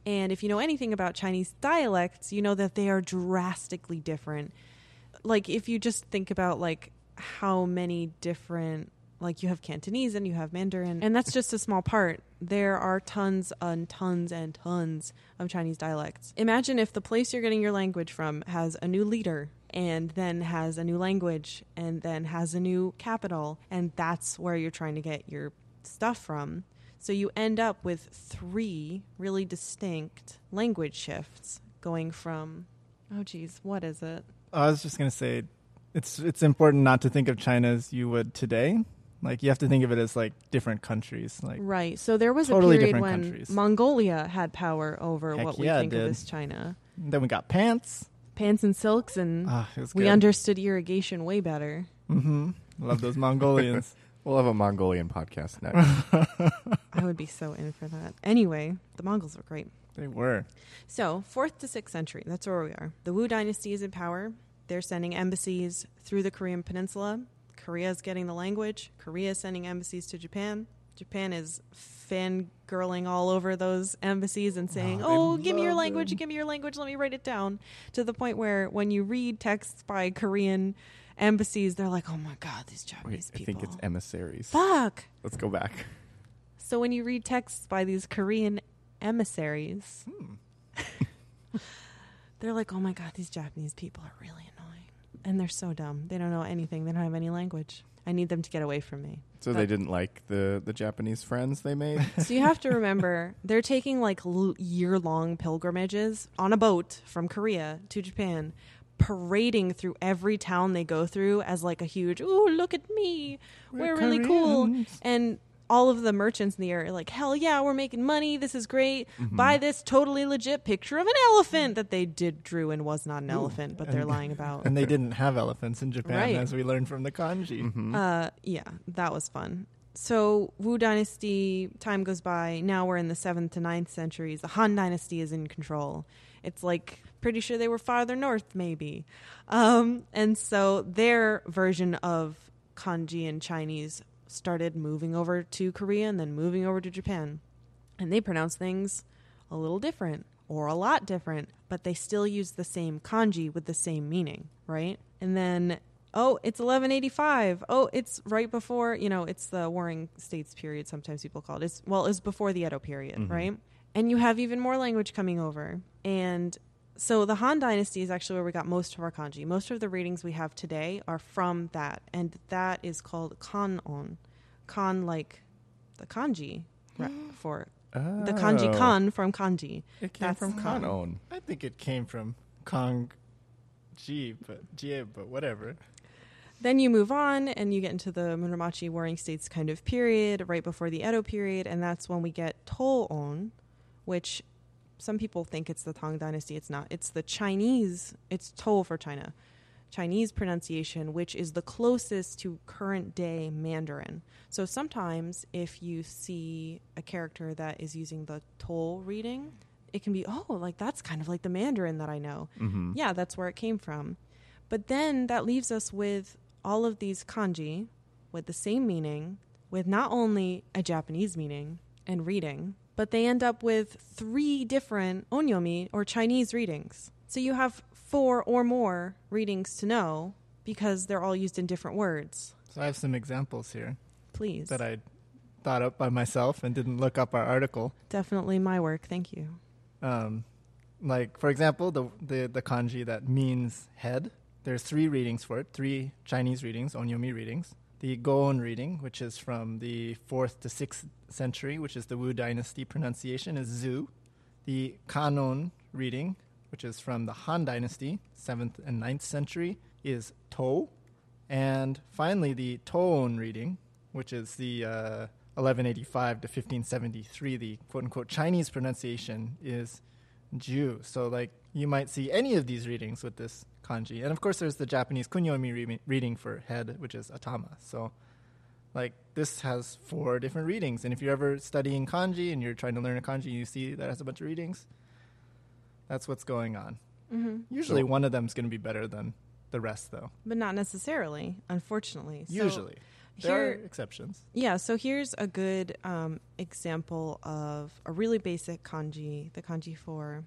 And if you know anything about Chinese dialects, you know that they are drastically different. Like, if you just think about, like, how many different, like, you have Cantonese and you have Mandarin, and that's just a small part. There are tons and tons and tons of Chinese dialects. Imagine if the place you're getting your language from has a new leader, and then has a new language, and then has a new capital, and that's where you're trying to get your stuff from. So you end up with three really distinct language shifts going from, oh, geez, what is it? I was just going to say, it's it's important not to think of China as you would today. Like, you have to think of it as, like, different countries. Like, right. So there was totally a period when countries. Mongolia had power over Heck what we yeah, think of as China. And then we got pants. Pants and silks, and ah, we understood irrigation way better. Mm-hmm. Love those Mongolians. We'll have a Mongolian podcast next. I would be so in for that. Anyway, the Mongols were great. They were. So, fourth to sixth century, that's where we are. The Wu Dynasty is in power. They're sending embassies through the Korean Peninsula. Korea's getting the language. Korea's sending embassies to Japan. Japan is fangirling all over those embassies and saying, oh, oh give me your language, them. give me your language, let me write it down. To the point where when you read texts by Korean embassies, they're like, oh my God, these Japanese Wait, people. I think it's emissaries. Fuck. Let's go back. So when you read texts by these Korean emissaries, hmm. they're like, oh my God, these Japanese people are really annoying. And they're so dumb. They don't know anything. They don't have any language. I need them to get away from me. So but they didn't like the, the Japanese friends they made? So you have to remember, they're taking like l- year-long pilgrimages on a boat from Korea to Japan, parading through every town they go through as like a huge, ooh, look at me. We're, we're really cool. And all of the merchants in the area are like, hell yeah, we're making money. This is great. Mm-hmm. Buy this totally legit picture of an elephant that they did drew and was not an Ooh. elephant, but and they're lying about. And they didn't have elephants in Japan, right. as we learned from the kanji. Mm-hmm. Uh, yeah, that was fun. So Wu Dynasty, time goes by. Now we're in the seventh to ninth centuries. The Han Dynasty is in control. It's like, pretty sure they were farther north, maybe. Um, and so their version of kanji and Chinese started moving over to Korea and then moving over to Japan. And they pronounce things a little different or a lot different, but they still use the same kanji with the same meaning, right? And then, oh, it's eleven eighty-five. Oh, it's right before, you know, it's the Warring States period, sometimes people call it. It's, well, it's before the Edo period, mm-hmm. right? And you have even more language coming over. And so the Han Dynasty is actually where we got most of our kanji. Most of the readings we have today are from that, and that is called kan'on. Kan, like the kanji ra- for oh. the kanji kan from kanji. It came That's from kan'on. I think it came from Cangjie, but jie, but whatever. Then you move on and you get into the Muromachi Warring States kind of period, right before the Edo period, and that's when we get tol'on, which some people think it's the Tang Dynasty. It's not. It's the Chinese. It's Tol for China. Chinese pronunciation, which is the closest to current day Mandarin. So sometimes if you see a character that is using the Tol reading, it can be, oh, like that's kind of like the Mandarin that I know. Mm-hmm. Yeah, that's where it came from. But then that leaves us with all of these kanji with the same meaning, with not only a Japanese meaning and reading, but they end up with three different on'yomi, or Chinese readings. So you have four or more readings to know because they're all used in different words. So I have some examples here. Please. That I thought up by myself and didn't look up our article. Definitely my work. Thank you. Um, like, for example, the, the, the kanji that means head. There's three readings for it. Three Chinese readings, on'yomi readings. The Goon reading, which is from the fourth to sixth century, which is the Wu Dynasty pronunciation, is Zu. The Kanon reading, which is from the Han Dynasty, seventh and ninth century, is To. And finally, the Toon reading, which is the uh, eleven eighty-five to fifteen seventy-three, the quote-unquote Chinese pronunciation, is Ju. So, like, you might see any of these readings with this kanji. And, of course, there's the Japanese kun'yomi re- reading for head, which is atama. So, like, this has four different readings. And if you're ever studying kanji and you're trying to learn a kanji, you see that has a bunch of readings. That's what's going on. Mm-hmm. Usually so one of them is going to be better than the rest, though. But not necessarily, unfortunately. So Usually. There here, are exceptions. Yeah, so here's a good um, example of a really basic kanji, the kanji for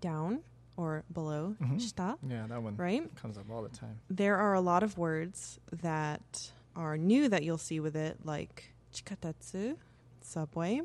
down or below, mm-hmm. shita. Yeah, that one right? comes up all the time. There are a lot of words that are new that you'll see with it, like chikatatsu, subway,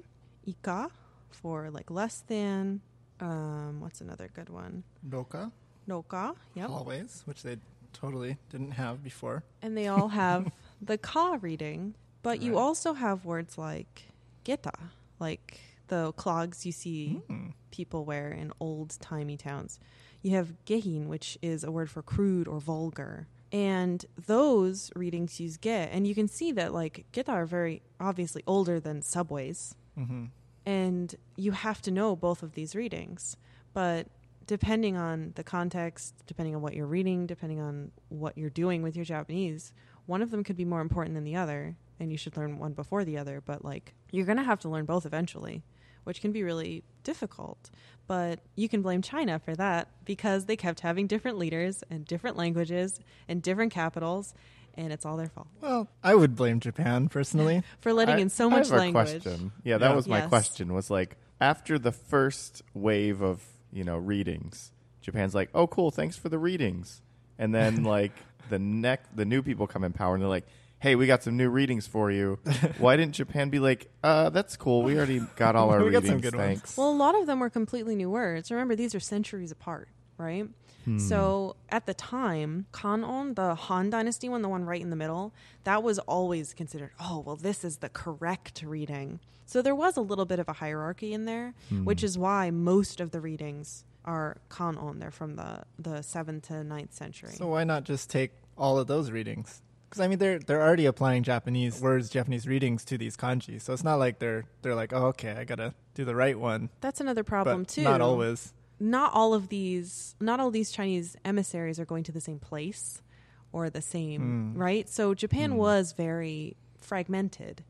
ika, for like less than, um, what's another good one? Roka. Roka, yep. Hallways, which they totally didn't have before. And they all have the ka reading, but right. you also have words like geta, like the clogs you see mm. people wear in old-timey towns. You have gehin, which is a word for crude or vulgar. And those readings use ge. And you can see that, like, geta are very obviously older than subways. Mm-hmm. And you have to know both of these readings. But depending on the context, depending on what you're reading, depending on what you're doing with your Japanese, one of them could be more important than the other. And you should learn one before the other. But, like, you're going to have to learn both eventually, which can be really difficult. But you can blame China for that because they kept having different leaders and different languages and different capitals, and it's all their fault. Well, I would blame Japan, personally. for letting I, in so I much have a language. Question. Yeah, that yeah. was my yes. question, was like, after the first wave of, you know, readings, Japan's like, oh, cool, thanks for the readings. And then, like, the next, the new people come in power, and they're like, hey, we got some new readings for you. Why didn't Japan be like, uh, that's cool. We already got all our we readings. Got some good Thanks. Ones. Well, a lot of them were completely new words. Remember, these are centuries apart, right? Hmm. So at the time, Kan'on, the Han Dynasty one, the one right in the middle, that was always considered, oh, well, this is the correct reading. So there was a little bit of a hierarchy in there, hmm. which is why most of the readings are Kan'on. They're from the, the seventh to ninth century. So why not just take all of those readings? Because, I mean, they're they're already applying Japanese words, Japanese readings to these kanji. So it's not like they're they're like, oh, okay, I got to do the right one. That's another problem, but too. Not always. Not all of these, not all these Chinese emissaries are going to the same place or the same, mm. right? So Japan mm. was very fragmented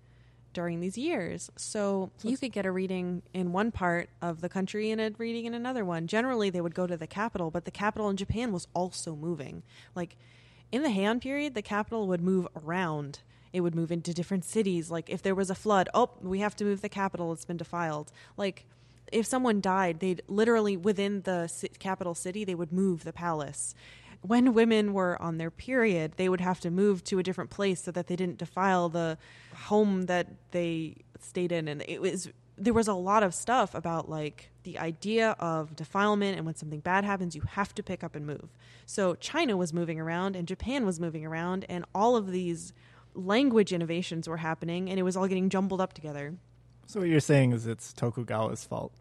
during these years. So, so you could get a reading in one part of the country and a reading in another one. Generally, they would go to the capital, but the capital in Japan was also moving. Like, in the Heian period, the capital would move around. It would move into different cities. Like, if there was a flood, oh, we have to move the capital. It's been defiled. Like, if someone died, they'd literally, within the c- capital city, they would move the palace. When women were on their period, they would have to move to a different place so that they didn't defile the home that they stayed in. And it was there was a lot of stuff about, like, the idea of defilement, and when something bad happens, you have to pick up and move. So China was moving around, and Japan was moving around, and all of these language innovations were happening, and it was all getting jumbled up together. So what you're saying is it's Tokugawa's fault.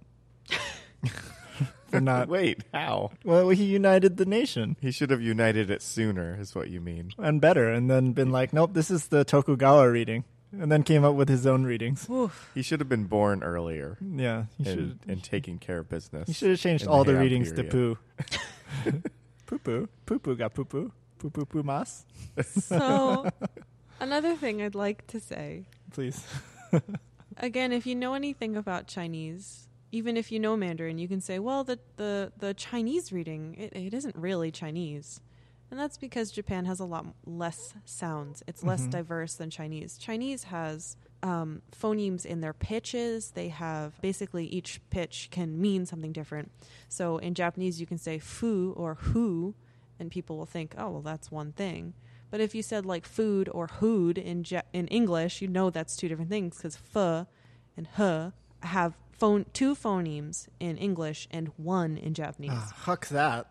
For not Wait, how? Well, he united the nation. He should have united it sooner, is what you mean. And better, and then been like, nope, this is the Tokugawa reading. And then came up with his own readings. Oof. He should have been born earlier. Yeah. He and, and taking care of business. He should have changed all the, the readings period. To poo. Poo poo. Poo poo ga poo poo. Poo poo poo mas. So, another thing I'd like to say. Please. Again, if you know anything about Chinese, even if you know Mandarin, you can say, well, the, the, the Chinese reading, it, it isn't really Chinese. And that's because Japan has a lot less sounds. It's less mm-hmm. diverse than Chinese. Chinese has um, phonemes in their pitches. They have basically each pitch can mean something different. So in Japanese, you can say fu or hu, and people will think, oh, well, that's one thing. But if you said like food or hood in ja- in English, you know that's two different things because fu and hu have phone- two phonemes in English and one in Japanese. Uh, huck that.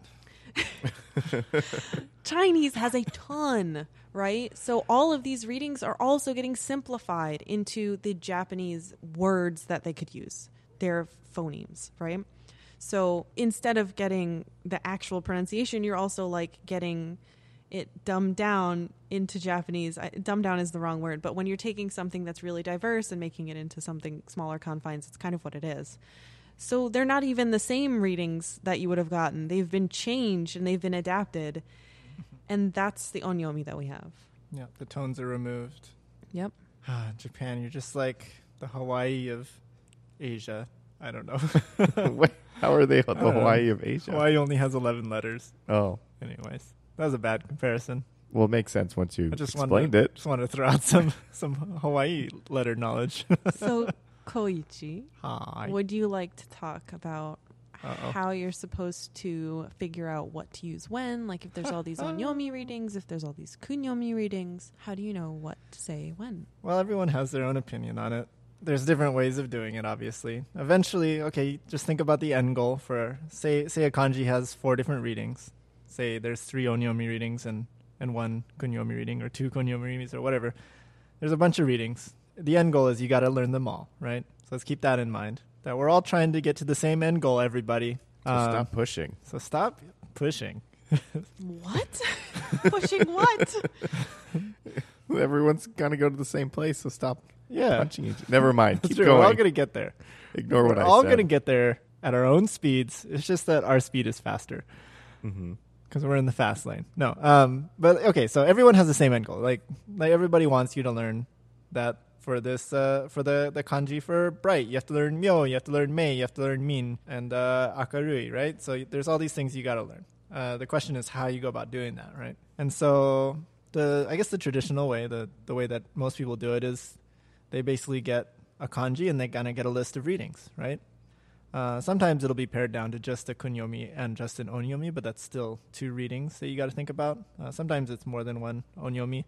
Chinese has a ton, right? So all of these readings are also getting simplified into the Japanese words that they could use. They're phonemes, right? So instead of getting the actual pronunciation, you're also like getting it dumbed down into Japanese. I, dumbed down is the wrong word, but when you're taking something that's really diverse and making it into something smaller confines, it's kind of what it is. So they're not even the same readings that you would have gotten. They've been changed and they've been adapted. And that's the on'yomi that we have. Yeah, the tones are removed. Yep. Ah, Japan, you're just like the Hawaii of Asia. I don't know. How are they the Hawaii know. of Asia? Hawaii only has eleven letters. Oh. Anyways. That was a bad comparison. Well, it makes sense once you I just explained to, it. Just wanted to throw out some, some Hawaii letter knowledge. So, Koichi, Hi. would you like to talk about Uh-oh. how you're supposed to figure out what to use when? Like, if there's all these On'yomi readings, if there's all these Kun'yomi readings, how do you know what to say when? Well, everyone has their own opinion on it. There's different ways of doing it, obviously. Eventually, okay, just think about the end goal for, say, say a kanji has four different readings. Say there's three On'yomi readings and... and one Kun'yomi reading or two Kun'yomi readings or whatever. There's a bunch of readings. The end goal is you got to learn them all, right? So let's keep that in mind, that we're all trying to get to the same end goal, everybody. So um, stop pushing. So stop pushing. What? Pushing what? Everyone's going to go to the same place, so stop yeah. punching each other. Never mind. Keep true. going. We're all going to get there. Ignore we're what I said. We're all going to get there at our own speeds. It's just that our speed is faster. Mm-hmm. Because we're in the fast lane. No. Um, but, okay, so everyone has the same end goal. Like, like everybody wants you to learn that for this, uh, for the, the kanji for bright. You have to learn myo, you have to learn mei, you have to learn min, and uh, akarui, right? So there's all these things you got to learn. Uh, the question is how you go about doing that, right? And so the I guess the traditional way, the, the way that most people do it is they basically get a kanji and they kind of get a list of readings, right? Uh, sometimes it'll be pared down to just a kun'yomi and just an on'yomi, but that's still two readings that you got to think about. Uh, sometimes it's more than one on'yomi.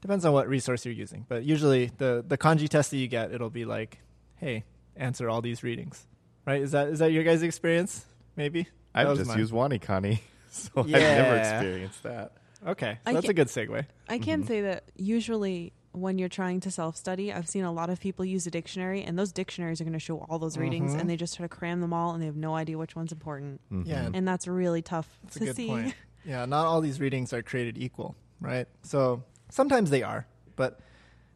Depends on what resource you're using. But usually the, the kanji test that you get, it'll be like, hey, answer all these readings. Right? Is that is that your guys' experience? Maybe? That I've just mine. used Wanikani, so yeah. I've never experienced that. Okay. So I that's a good segue. I can mm-hmm. say that usually... when you're trying to self-study, I've seen a lot of people use a dictionary, and those dictionaries are going to show all those mm-hmm. readings, and they just try to cram them all, and they have no idea which one's important. Mm-hmm. Yeah, and that's really tough that's to a good see. Point. Yeah, not all these readings are created equal, right? So sometimes they are, but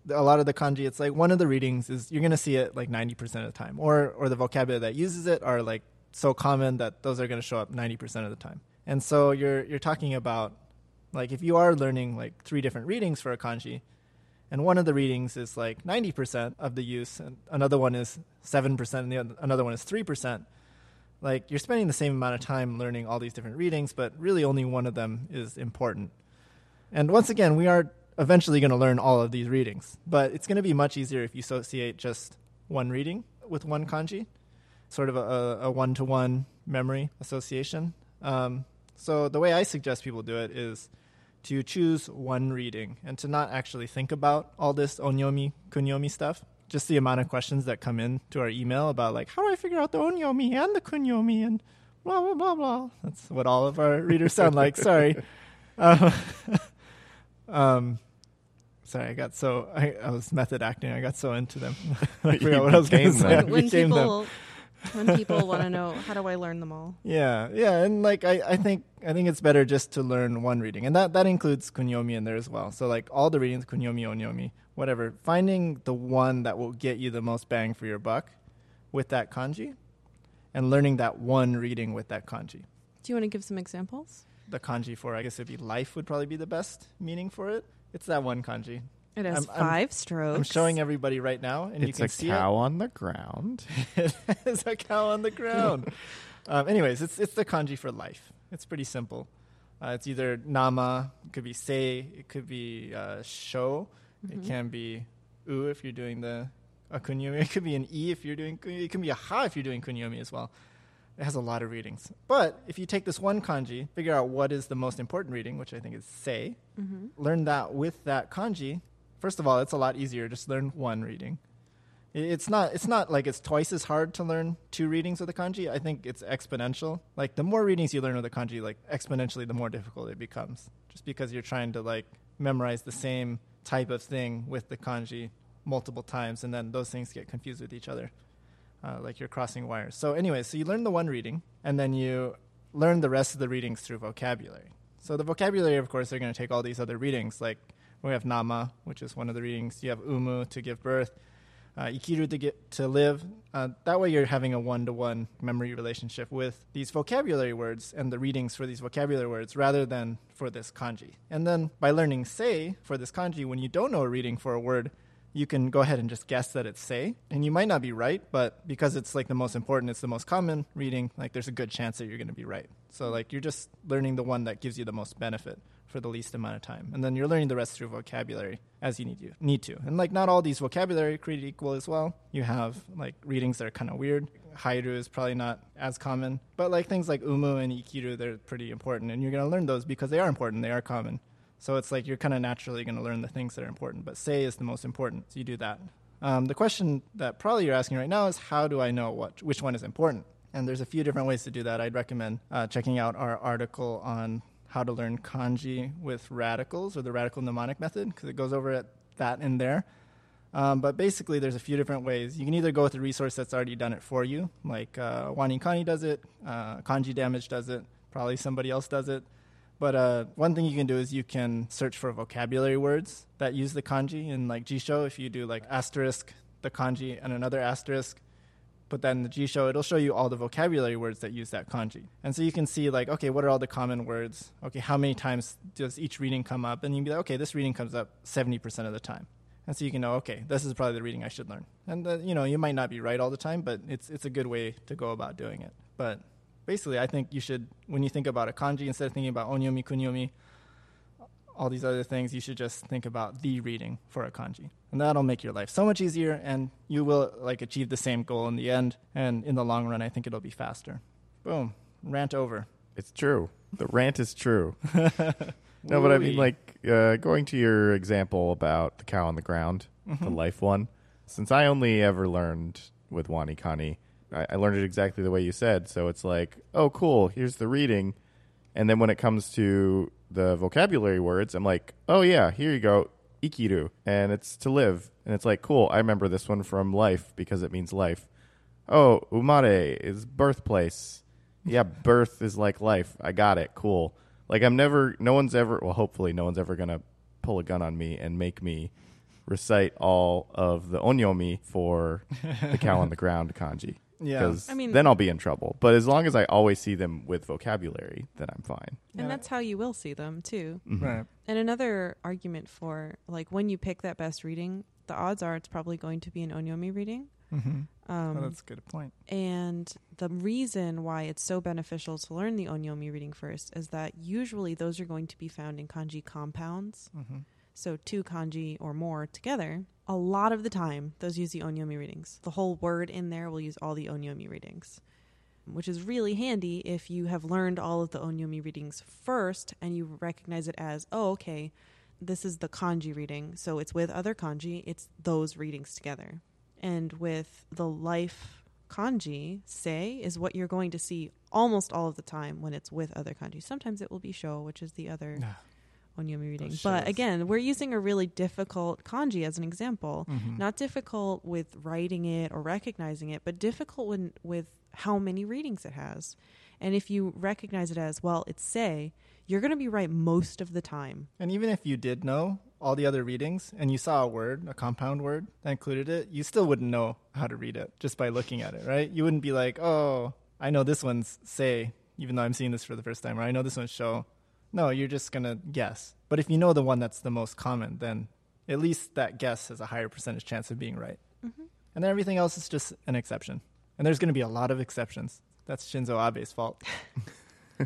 a lot of the kanji, it's like one of the readings is you're going to see it like ninety percent of the time, or or the vocabulary that uses it are like so common that those are going to show up ninety percent of the time. And so you're you're talking about like if you are learning like three different readings for a kanji. And one of the readings is like ninety percent of the use, and another one is seven percent, and the other, another one is three percent. Like, you're spending the same amount of time learning all these different readings, but really only one of them is important. And once again, we are eventually going to learn all of these readings, but it's going to be much easier if you associate just one reading with one kanji, sort of a, a one-to-one memory association. Um, so the way I suggest people do it is... to choose one reading and to not actually think about all this on'yomi, kun'yomi stuff. Just the amount of questions that come in to our email about like, how do I figure out the on'yomi and the kun'yomi and blah, blah, blah, blah. That's what all of our readers sound like. Sorry. Um, um, sorry, I got so, I, I was method acting. I got so into them. I forgot what I was going to say. When people... them. When people want to know, how do I learn them all? Yeah, yeah, and like I, I think I think it's better just to learn one reading, and that, that includes kun'yomi in there as well. So like all the readings, kun'yomi, on'yomi, whatever, finding the one that will get you the most bang for your buck with that kanji, and learning that one reading with that kanji. Do you want to give some examples? The kanji for I guess it'd be life would probably be the best meaning for it. It's that one kanji. It has I'm, five I'm, strokes. I'm showing everybody right now, and it's you can see it. It's a cow on the ground. It is a cow on the ground. um, anyways, it's it's the kanji for life. It's pretty simple. Uh, it's either nama, it could be sei, it could be uh, sho, mm-hmm. it can be u if you're doing the a kun'yomi, it could be an e if you're doing kun'yomi, it can be a ha if you're doing kun'yomi as well. It has a lot of readings. But if you take this one kanji, figure out what is the most important reading, which I think is sei, mm-hmm. learn that with that kanji. First of all, it's a lot easier. Just learn one reading. It's not It's not like it's twice as hard to learn two readings with a kanji. I think it's exponential. Like, the more readings you learn with a kanji, like, exponentially the more difficult it becomes. Just because you're trying to, like, memorize the same type of thing with the kanji multiple times, and then those things get confused with each other. Uh, like, you're crossing wires. So, anyway, so you learn the one reading, and then you learn the rest of the readings through vocabulary. So the vocabulary, of course, they're going to take all these other readings, like... we have nama, which is one of the readings. You have umu, to give birth. Uh, ikiru, to, get, to live. Uh, that way you're having a one-to-one memory relationship with these vocabulary words and the readings for these vocabulary words rather than for this kanji. And then by learning sei for this kanji, when you don't know a reading for a word, you can go ahead and just guess that it's Sei. And you might not be right, but because it's like the most important, it's the most common reading, like there's a good chance that you're going to be right. So like you're just learning the one that gives you the most benefit for the least amount of time. And then you're learning the rest through vocabulary as you need, you need to. And like not all these vocabulary are created equal as well. You have like readings that are kind of weird. Hairu is probably not as common. But like things like umu and ikiru, they're pretty important. And you're going to learn those because they are important. They are common. So it's like you're kind of naturally going to learn the things that are important. But sei is the most important. So you do that. Um, the question that probably you're asking right now is, how do I know what which one is important? And there's a few different ways to do that. I'd recommend uh, checking out our article on how to learn kanji with radicals, or the radical mnemonic method, because it goes over at that in there. Um, but basically, there's a few different ways. You can either go with a resource that's already done it for you, like uh, Waninkani does it, uh, Kanji Damage does it, probably somebody else does it. But uh, one thing you can do is you can search for vocabulary words that use the kanji. In like Jisho, if you do like asterisk, the kanji, and another asterisk, put that in the Jisho, it'll show you all the vocabulary words that use that kanji. And so you can see like, okay, what are all the common words? Okay, how many times does each reading come up? And you can be like, okay, this reading comes up seventy percent of the time. And so you can know, okay, this is probably the reading I should learn. And, uh, you know, you might not be right all the time, but it's it's a good way to go about doing it. But basically, I think you should, when you think about a kanji, instead of thinking about on'yomi, kun'yomi, all these other things, you should just think about the reading for a kanji. And that'll make your life so much easier, and you will like achieve the same goal in the end. And in the long run, I think it'll be faster. Boom. Rant over. It's true. The rant is true. No, but I mean, like, uh, going to your example about the cow on the ground, mm-hmm. the life one, since I only ever learned with Wanikani, I, I learned it exactly the way you said. So it's like, oh, cool, here's the reading. And then when it comes to the vocabulary words, I'm like, oh, yeah, here you go, ikiru, and it's to live. And it's like, cool, I remember this one from life because it means life. Oh, umare is birthplace. Yeah, birth is like life. I got it. Cool. Like, I'm never, no one's ever, well, hopefully no one's ever going to pull a gun on me and make me recite all of the on'yomi for the cow on the ground kanji. Yeah. Because I mean, then I'll be in trouble. But as long as I always see them with vocabulary, then I'm fine. And yeah. That's how you will see them, too. Mm-hmm. Right. And another argument for, like, when you pick that best reading, the odds are it's probably going to be an on'yomi reading. Mm-hmm. Um, oh, that's a good point. And the reason why it's so beneficial to learn the on'yomi reading first is that usually those are going to be found in kanji compounds. Mm-hmm. So two kanji or more together. A lot of the time, those use the on'yomi readings. The whole word in there will use all the on'yomi readings, which is really handy if you have learned all of the on'yomi readings first and you recognize it as, oh, okay, this is the kanji reading. So it's with other kanji. It's those readings together. And with the life kanji, sei is what you're going to see almost all of the time when it's with other kanji. Sometimes it will be sho, which is the other on'yomi reading. Those but shows. Again, we're using a really difficult kanji as an example. Mm-hmm. Not difficult with writing it or recognizing it, but difficult when, with how many readings it has. And if you recognize it as, well, it's sei, you're going to be right most of the time. And even if you did know all the other readings and you saw a word, a compound word that included it, you still wouldn't know how to read it just by looking at it, right? You wouldn't be like, oh, I know this one's sei, even though I'm seeing this for the first time, or I know this one's sho. No, you're just going to guess. But if you know the one that's the most common, then at least that guess has a higher percentage chance of being right. Mm-hmm. And then everything else is just an exception. And there's going to be a lot of exceptions. That's Shinzo Abe's fault,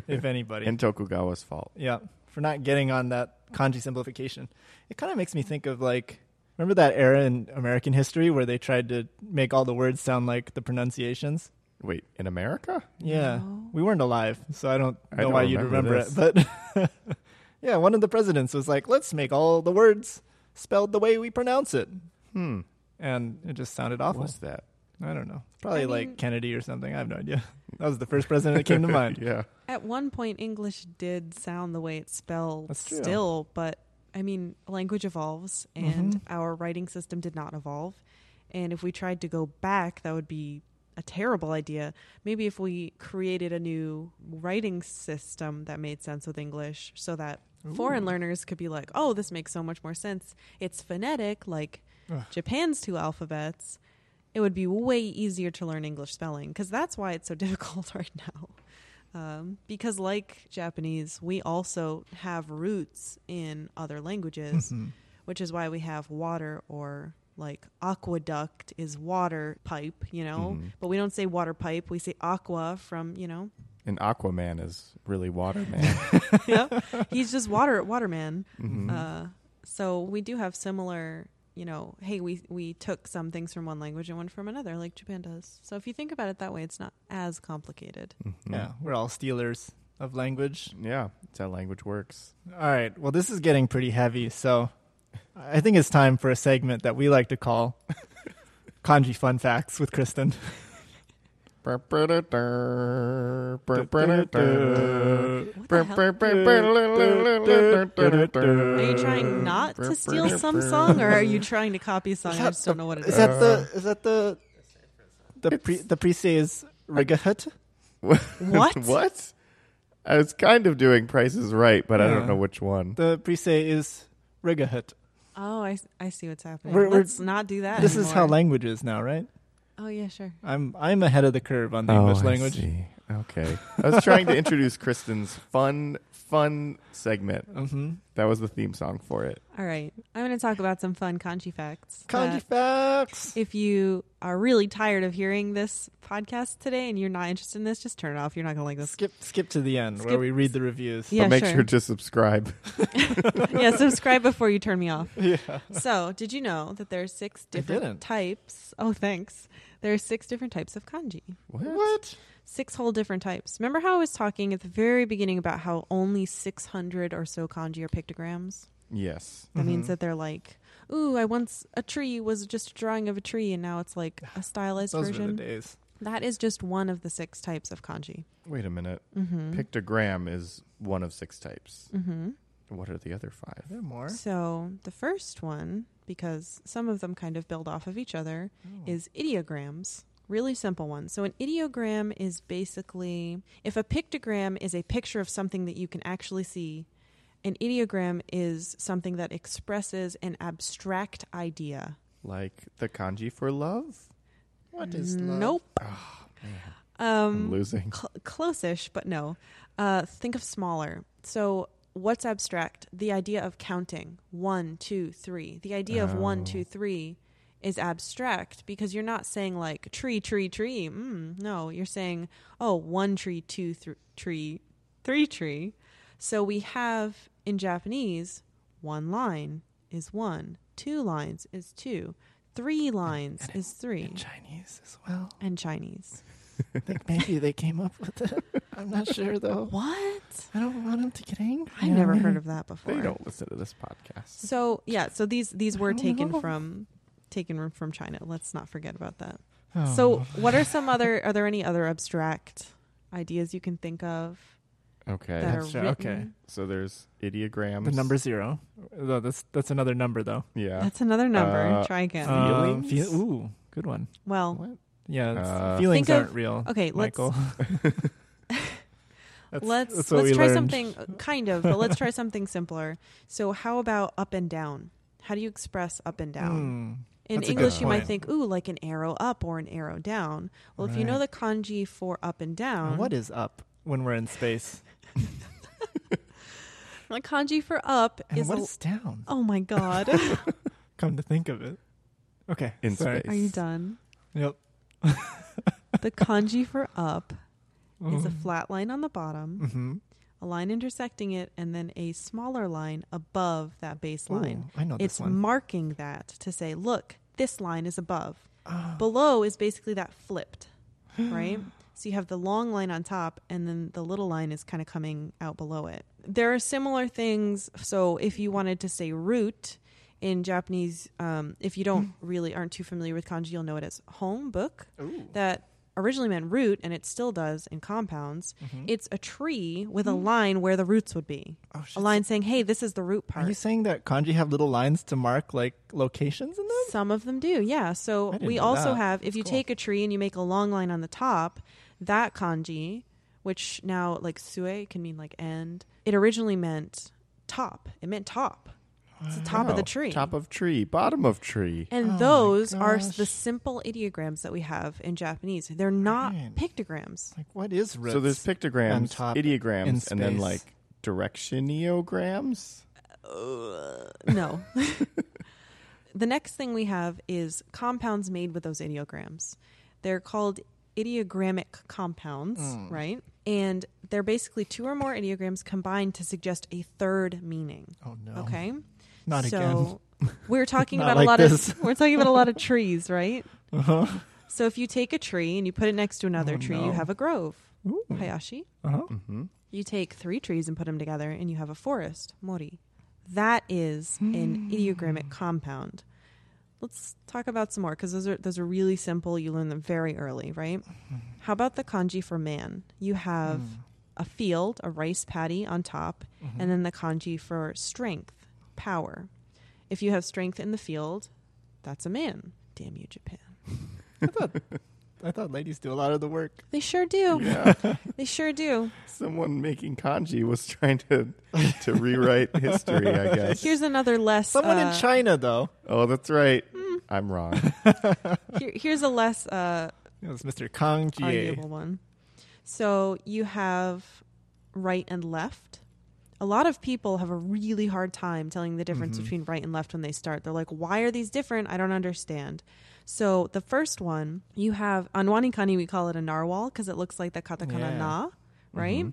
if anybody. And Tokugawa's fault. Yeah, for not getting on that kanji simplification. It kind of makes me think of, like, remember that era in American history where they tried to make all the words sound like the pronunciations? Wait, in America? Yeah. No. We weren't alive, so I don't know I don't why you'd remember, remember it. But yeah, one of the presidents was like, let's make all the words spelled the way we pronounce it. Hmm. And it just sounded awful. What's that? I don't know. Probably I mean, like Kennedy or something. I have no idea. That was the first president that came to mind. Yeah. At one point, English did sound the way it's spelled still, but I mean, language evolves and mm-hmm. our writing system did not evolve. And if we tried to go back, that would be a terrible idea. Maybe if we created a new writing system that made sense with English so that Ooh. Foreign learners could be like, oh, this makes so much more sense. It's phonetic, like Ugh. Japan's two alphabets. It would be way easier to learn English spelling because that's why it's so difficult right now. Um, because like Japanese, we also have roots in other languages, mm-hmm. which is why we have water or like aqueduct is water pipe, you know, mm-hmm. but we don't say water pipe. We say aqua from, you know. And Aquaman is really Waterman. Yep. He's just water, Waterman. Mm-hmm. Uh, so we do have similar, you know, hey, we, we took some things from one language and one from another, like Japan does. So if you think about it that way, it's not as complicated. Mm-hmm. Yeah. We're all stealers of language. Yeah. That's how language works. All right. Well, this is getting pretty heavy. So I think it's time for a segment that we like to call Kanji Fun Facts with Kristen. What the hell? Are you trying not to steal some song, or are you trying to copy a song? I just don't know what it is. Is that the is that the the pre the Prices Rigahut? What? What? I was kind of doing Prices Right, but yeah. I don't know which one. The Prices Rigahut. Oh, I I see what's happening. We're, Let's we're, not do that. This anymore. Is how language is now, right? Oh, yeah, sure. I'm I'm ahead of the curve on the oh, English language. I see. Okay. I was trying to introduce Kristen's fun, fun segment. Mm-hmm. That was the theme song for it. All right. I'm going to talk about some fun kanji facts. Kanji facts! If you are really tired of hearing this podcast today and you're not interested in this, just turn it off. You're not going to like this. Skip skip to the end skip. Where we read the reviews. Yeah, but make sure. sure to subscribe. Yeah, subscribe before you turn me off. Yeah. So, did you know that there are six different types? Oh, thanks. There are six different types of kanji. What? What? Six whole different types. Remember how I was talking at the very beginning about how only six hundred or so kanji are pictograms? Yes. That mm-hmm. means that they're like, ooh, I once, a tree was just a drawing of a tree, and now it's like a stylized Those version. Those were the days. That is just one of the six types of kanji. Wait a minute. Mm-hmm. Pictogram is one of six types. Mm-hmm. What are the other five? Are there more? So the first one, because some of them kind of build off of each other, oh. is ideograms. Really simple one. So an ideogram is basically, if a pictogram is a picture of something that you can actually see, an ideogram is something that expresses an abstract idea. Like the kanji for love? What is love? Nope. Oh, um, I'm losing. Cl- close-ish, but no. Uh, think of smaller. So what's abstract? The idea of counting. One, two, three. The idea oh. of one, two, three is abstract because you're not saying like tree, tree, tree. Mm, no, you're saying, oh, one tree, two th- tree, three tree. So we have in Japanese, one line is one, two lines is two, three lines and, and is three. In Chinese as well. And Chinese. I think maybe they came up with it. I'm not sure though. What? I don't want them to get angry. I've never heard of that before. They don't listen to this podcast. So yeah, so these these were taken know. from... taken from China. Let's not forget about that. Oh. So what are some other, are there any other abstract ideas you can think of? Okay. That are okay. So there's ideograms. The number zero. That's, that's another number though. Yeah. That's another number. Uh, Try again. Uh, feelings. Feel, ooh, good one. Well. What? Yeah. Uh, feelings aren't of, real. Okay. Michael. Let's. That's, let's that's let's try learned. something kind of, but let's try something simpler. So how about up and down? How do you express up and down? Mm. In English, you might think, ooh, like an arrow up or an arrow down. Well, right. if you know the kanji for up and down. What is up when we're in space? The kanji for up and is... what l- is down? Oh, my God. Come to think of it. Okay. In sorry. space. Are you done? Yep. The kanji for up mm. is a flat line on the bottom, mm-hmm. a line intersecting it, and then a smaller line above that baseline. I know this it's one. Marking that to say, look, this line is above. Oh. Below is basically that flipped, right? So you have the long line on top, and then the little line is kind of coming out below it. There are similar things. So if you wanted to say root in Japanese, um, if you don't really aren't too familiar with kanji, you'll know it as home book. Ooh. That originally meant root, and it still does in compounds. Mm-hmm. It's a tree with mm-hmm. a line where the roots would be. Oh, a line saying, hey, this is the root part. Are you saying that kanji have little lines to mark like locations in them? Some of them do, yeah. So we also that. have, if That's you cool. take a tree and you make a long line on the top, that kanji, which now like sue can mean like end, it originally meant top. It meant top. It's the top wow. of the tree. Top of tree, bottom of tree. And oh those are the simple ideograms that we have in Japanese. They're not right. pictograms. Like, what is roots? So there's pictograms, ideograms, and then like directioniograms? Uh, no. the next thing we have is compounds made with those ideograms. They're called ideogrammic compounds, mm. right? And they're basically two or more ideograms combined to suggest a third meaning. Oh no. Okay? Not so again. We're talking about like a lot this. of we're talking about a lot of trees, right? Uh-huh. So if you take a tree and you put it next to another oh, tree, no. you have a grove. Ooh. Hayashi. Uh-huh. Mm-hmm. You take three trees and put them together and you have a forest, mori. That is mm. an ideogrammic compound. Let's talk about some more because those are those are really simple. You learn them very early, right? How about the kanji for man? You have mm. a field, a rice paddy on top, mm-hmm. and then the kanji for strength, power. If you have strength in the field, that's a man. Damn you, Japan. I thought I thought ladies do a lot of the work. They sure do. Yeah. They sure do. Someone making kanji was trying to to rewrite history, I guess. Here's another less... Someone uh, in China, though. Oh, that's right. Mm. I'm wrong. Here, here's a less... Uh, it was Mister Cangjie. Arguable one. So you have right and left. A lot of people have a really hard time telling the difference mm-hmm. between right and left when they start. They're like, why are these different? I don't understand. So the first one, you have, on Wanikani, we call it a narwhal because it looks like the katakana yeah. na, right? Mm-hmm.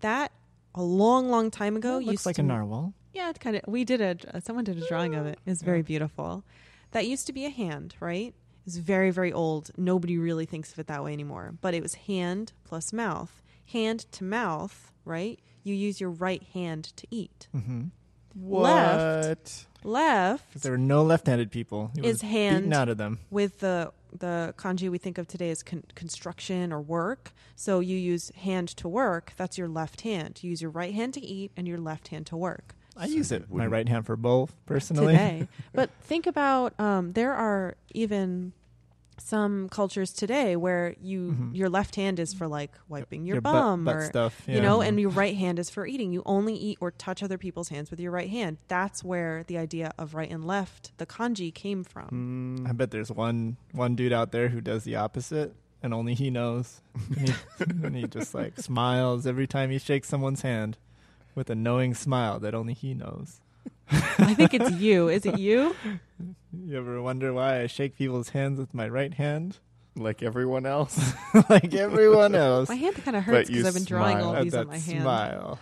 That, a long, long time ago. It looks like to, a narwhal. Yeah, it kind of, we did a, someone did a drawing of it. It's yeah. very beautiful. That used to be a hand, right? It's very, very old. Nobody really thinks of it that way anymore. But it was hand plus mouth. Hand to mouth, right? You use your right hand to eat. Mm-hmm. What? Left. Left. There were no left-handed people. It is was hand beaten out of them. With the the kanji we think of today as con- construction or work. So you use hand to work. That's your left hand. You use your right hand to eat and your left hand to work. I so use it my right hand for both personally. Today. But think about um, there are even some cultures today where you mm-hmm. your left hand is for like wiping your, your bum butt, butt or stuff, yeah. you know, mm-hmm. and your right hand is for eating. You only eat or touch other people's hands with your right hand. That's where the idea of right and left, the kanji, came from. Mm, I bet there's one one dude out there who does the opposite, and only he knows. He, and he just like smiles every time he shakes someone's hand with a knowing smile that only he knows. I think it's you. Is it you? You ever wonder why I shake people's hands with my right hand? Like everyone else? like everyone else. My hand kind of hurts because I've been drawing all these on my hand. Smile.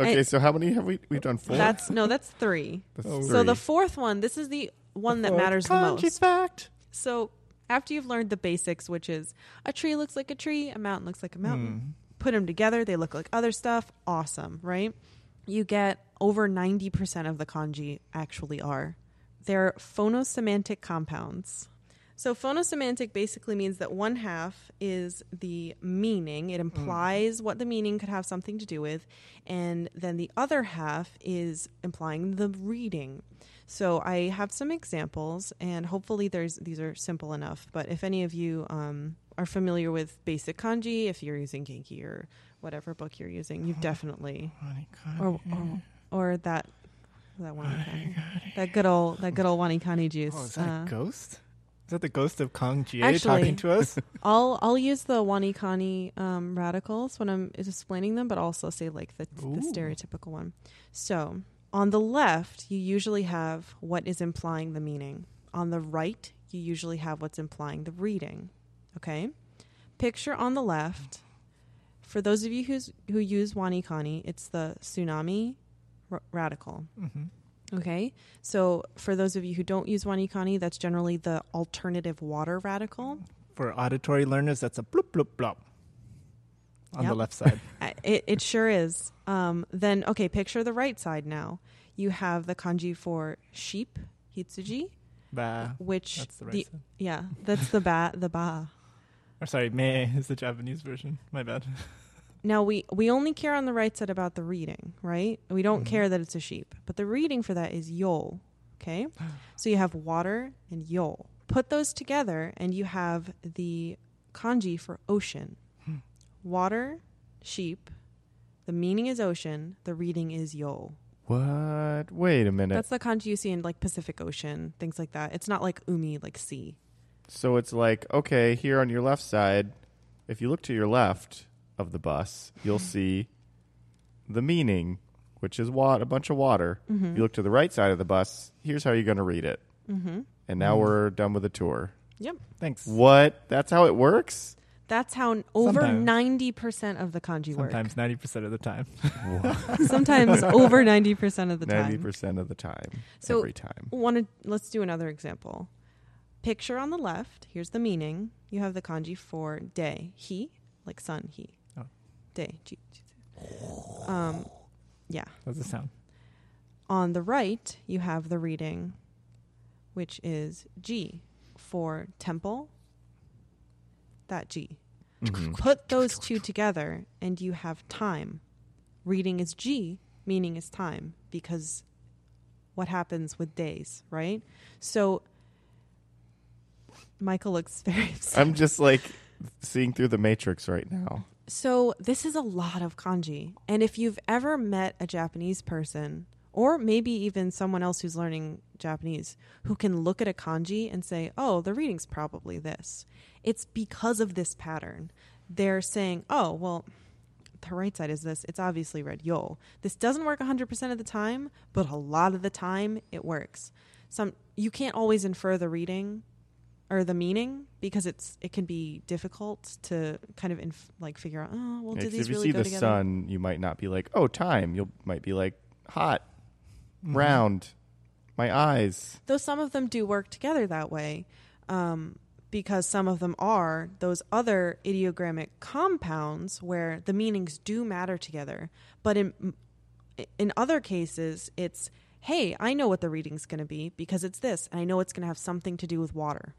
Okay, I, so how many have we? We've done four? That's No, that's three. That's oh, three. So the fourth one, this is the one that matters the most. Fact. So after you've learned the basics, which is a tree looks like a tree, a mountain looks like a mountain. Mm. Put them together. They look like other stuff. Awesome, right? You get over ninety percent of the kanji actually are. They're phonosemantic compounds. So phonosemantic basically means that one half is the meaning. It implies mm. what the meaning could have something to do with. And then the other half is implying the reading. So I have some examples, and hopefully there's these are simple enough. But if any of you um, are familiar with basic kanji, if you're using Genki or whatever book you're using, you've definitely... Oh, or, or, or that... That Wanikani. That good old that good old Wanikani juice. Oh, is that uh, a ghost? Is that the ghost of Cangjie talking to us? I'll I'll use the Wanikani um, radicals when I'm explaining them, but also say like the, the stereotypical one. So on the left, you usually have what is implying the meaning. On the right, you usually have what's implying the reading. Okay? Picture on the left. For those of you who's, who use Wanikani, it's the tsunami radical. Mm-hmm. Okay. So for those of you who don't use Wanikani, that's generally the alternative water radical. For auditory learners, that's a bloop, bloop, bloop on yep. the left side. it, it sure is. Um, then, okay, picture the right side now. You have the kanji for sheep, hitsuji, ba, which that's the, right the side. Yeah, that's the ba, the ba. Or sorry, me is the Japanese version. My bad. Now, we, we only care on the right side about the reading, right? We don't mm-hmm. care that it's a sheep. But the reading for that is yo, okay? So you have water and yo. Put those together, and you have the kanji for ocean. Water, sheep, the meaning is ocean, the reading is yo. What? Wait a minute. That's the kanji you see in, like, Pacific Ocean, things like that. It's not like umi, like sea. So it's like, okay, here on your left side, if you look to your left... of the bus, you'll see the meaning, which is wa- a bunch of water. Mm-hmm. You look to the right side of the bus, here's how you're going to read it. Mm-hmm. And now mm. we're done with the tour. Yep. Thanks. What? That's how it works? That's how n- over ninety percent of the kanji work. Sometimes ninety percent of the time. Sometimes over ninety percent of the time. Ninety percent of the time. So every time. Wanna, let's do another example. Picture on the left. Here's the meaning. You have the kanji for day, he, like sun, he. Oh. Day, ji, ji. Um, yeah. That's the sound. On the right, you have the reading, which is ji for temple. That G. Mm-hmm. Put those two together and you have time. Reading is G, meaning is time, because what happens with days, right? So Michael looks very upset. I'm just like seeing through the matrix right now. So this is a lot of kanji. And if you've ever met a Japanese person, or maybe even someone else who's learning Japanese, who can look at a kanji and say, oh, the reading's probably this. It's because of this pattern. They're saying, oh, well, the right side is this. It's obviously read yo. This doesn't work one hundred percent of the time, but a lot of the time it works. Some you can't always infer the reading or the meaning because it's it can be difficult to kind of inf- like figure out, oh, well, yeah, do these really go together? If you see the together? Sun, you might not be like, oh, time. You might be like, hot, mm-hmm. round, my eyes. Though some of them do work together that way. Um Because some of them are those other ideogrammic compounds where the meanings do matter together. But in in other cases, it's, hey, I know what the reading's going to be because it's this. And I know it's going to have something to do with water.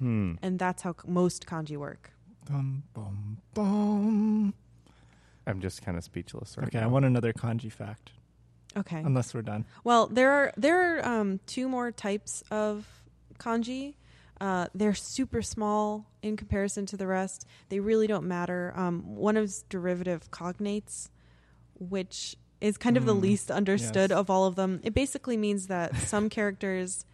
Hmm. And that's how most kanji work. Bum, bum, bum. I'm just kind of speechless right okay, now. Okay, I want another kanji fact. Okay. Unless we're done. Well, there are, there are um, two more types of kanji. Uh, they're super small in comparison to the rest. They really don't matter. Um, one is derivative cognates, which is kind mm. of the least understood yes. of all of them. It basically means that some characters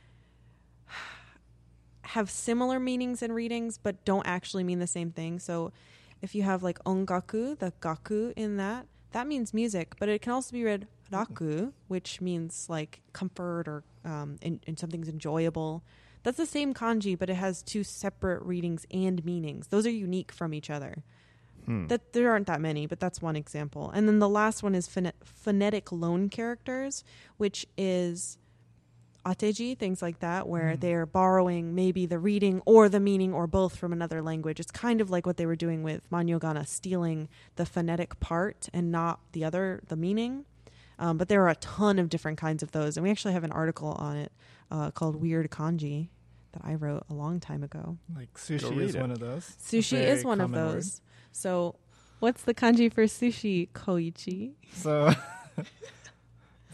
have similar meanings and readings, but don't actually mean the same thing. So if you have like ongaku, the gaku in that, that means music, but it can also be read raku, which means like comfort or um, and, and something's enjoyable. That's the same kanji, but it has two separate readings and meanings. Those are unique from each other. Hmm. That there aren't that many, but that's one example. And then the last one is phonet- phonetic loan characters, which is ateji, things like that, where hmm. they're borrowing maybe the reading or the meaning or both from another language. It's kind of like what they were doing with Man'yōgana, stealing the phonetic part and not the other, the meaning. Um, but there are a ton of different kinds of those. And we actually have an article on it uh, called Weird Kanji. That I wrote a long time ago. Like sushi is it. one of those. Sushi is one of those. Word. So what's the kanji for sushi, Koichi? So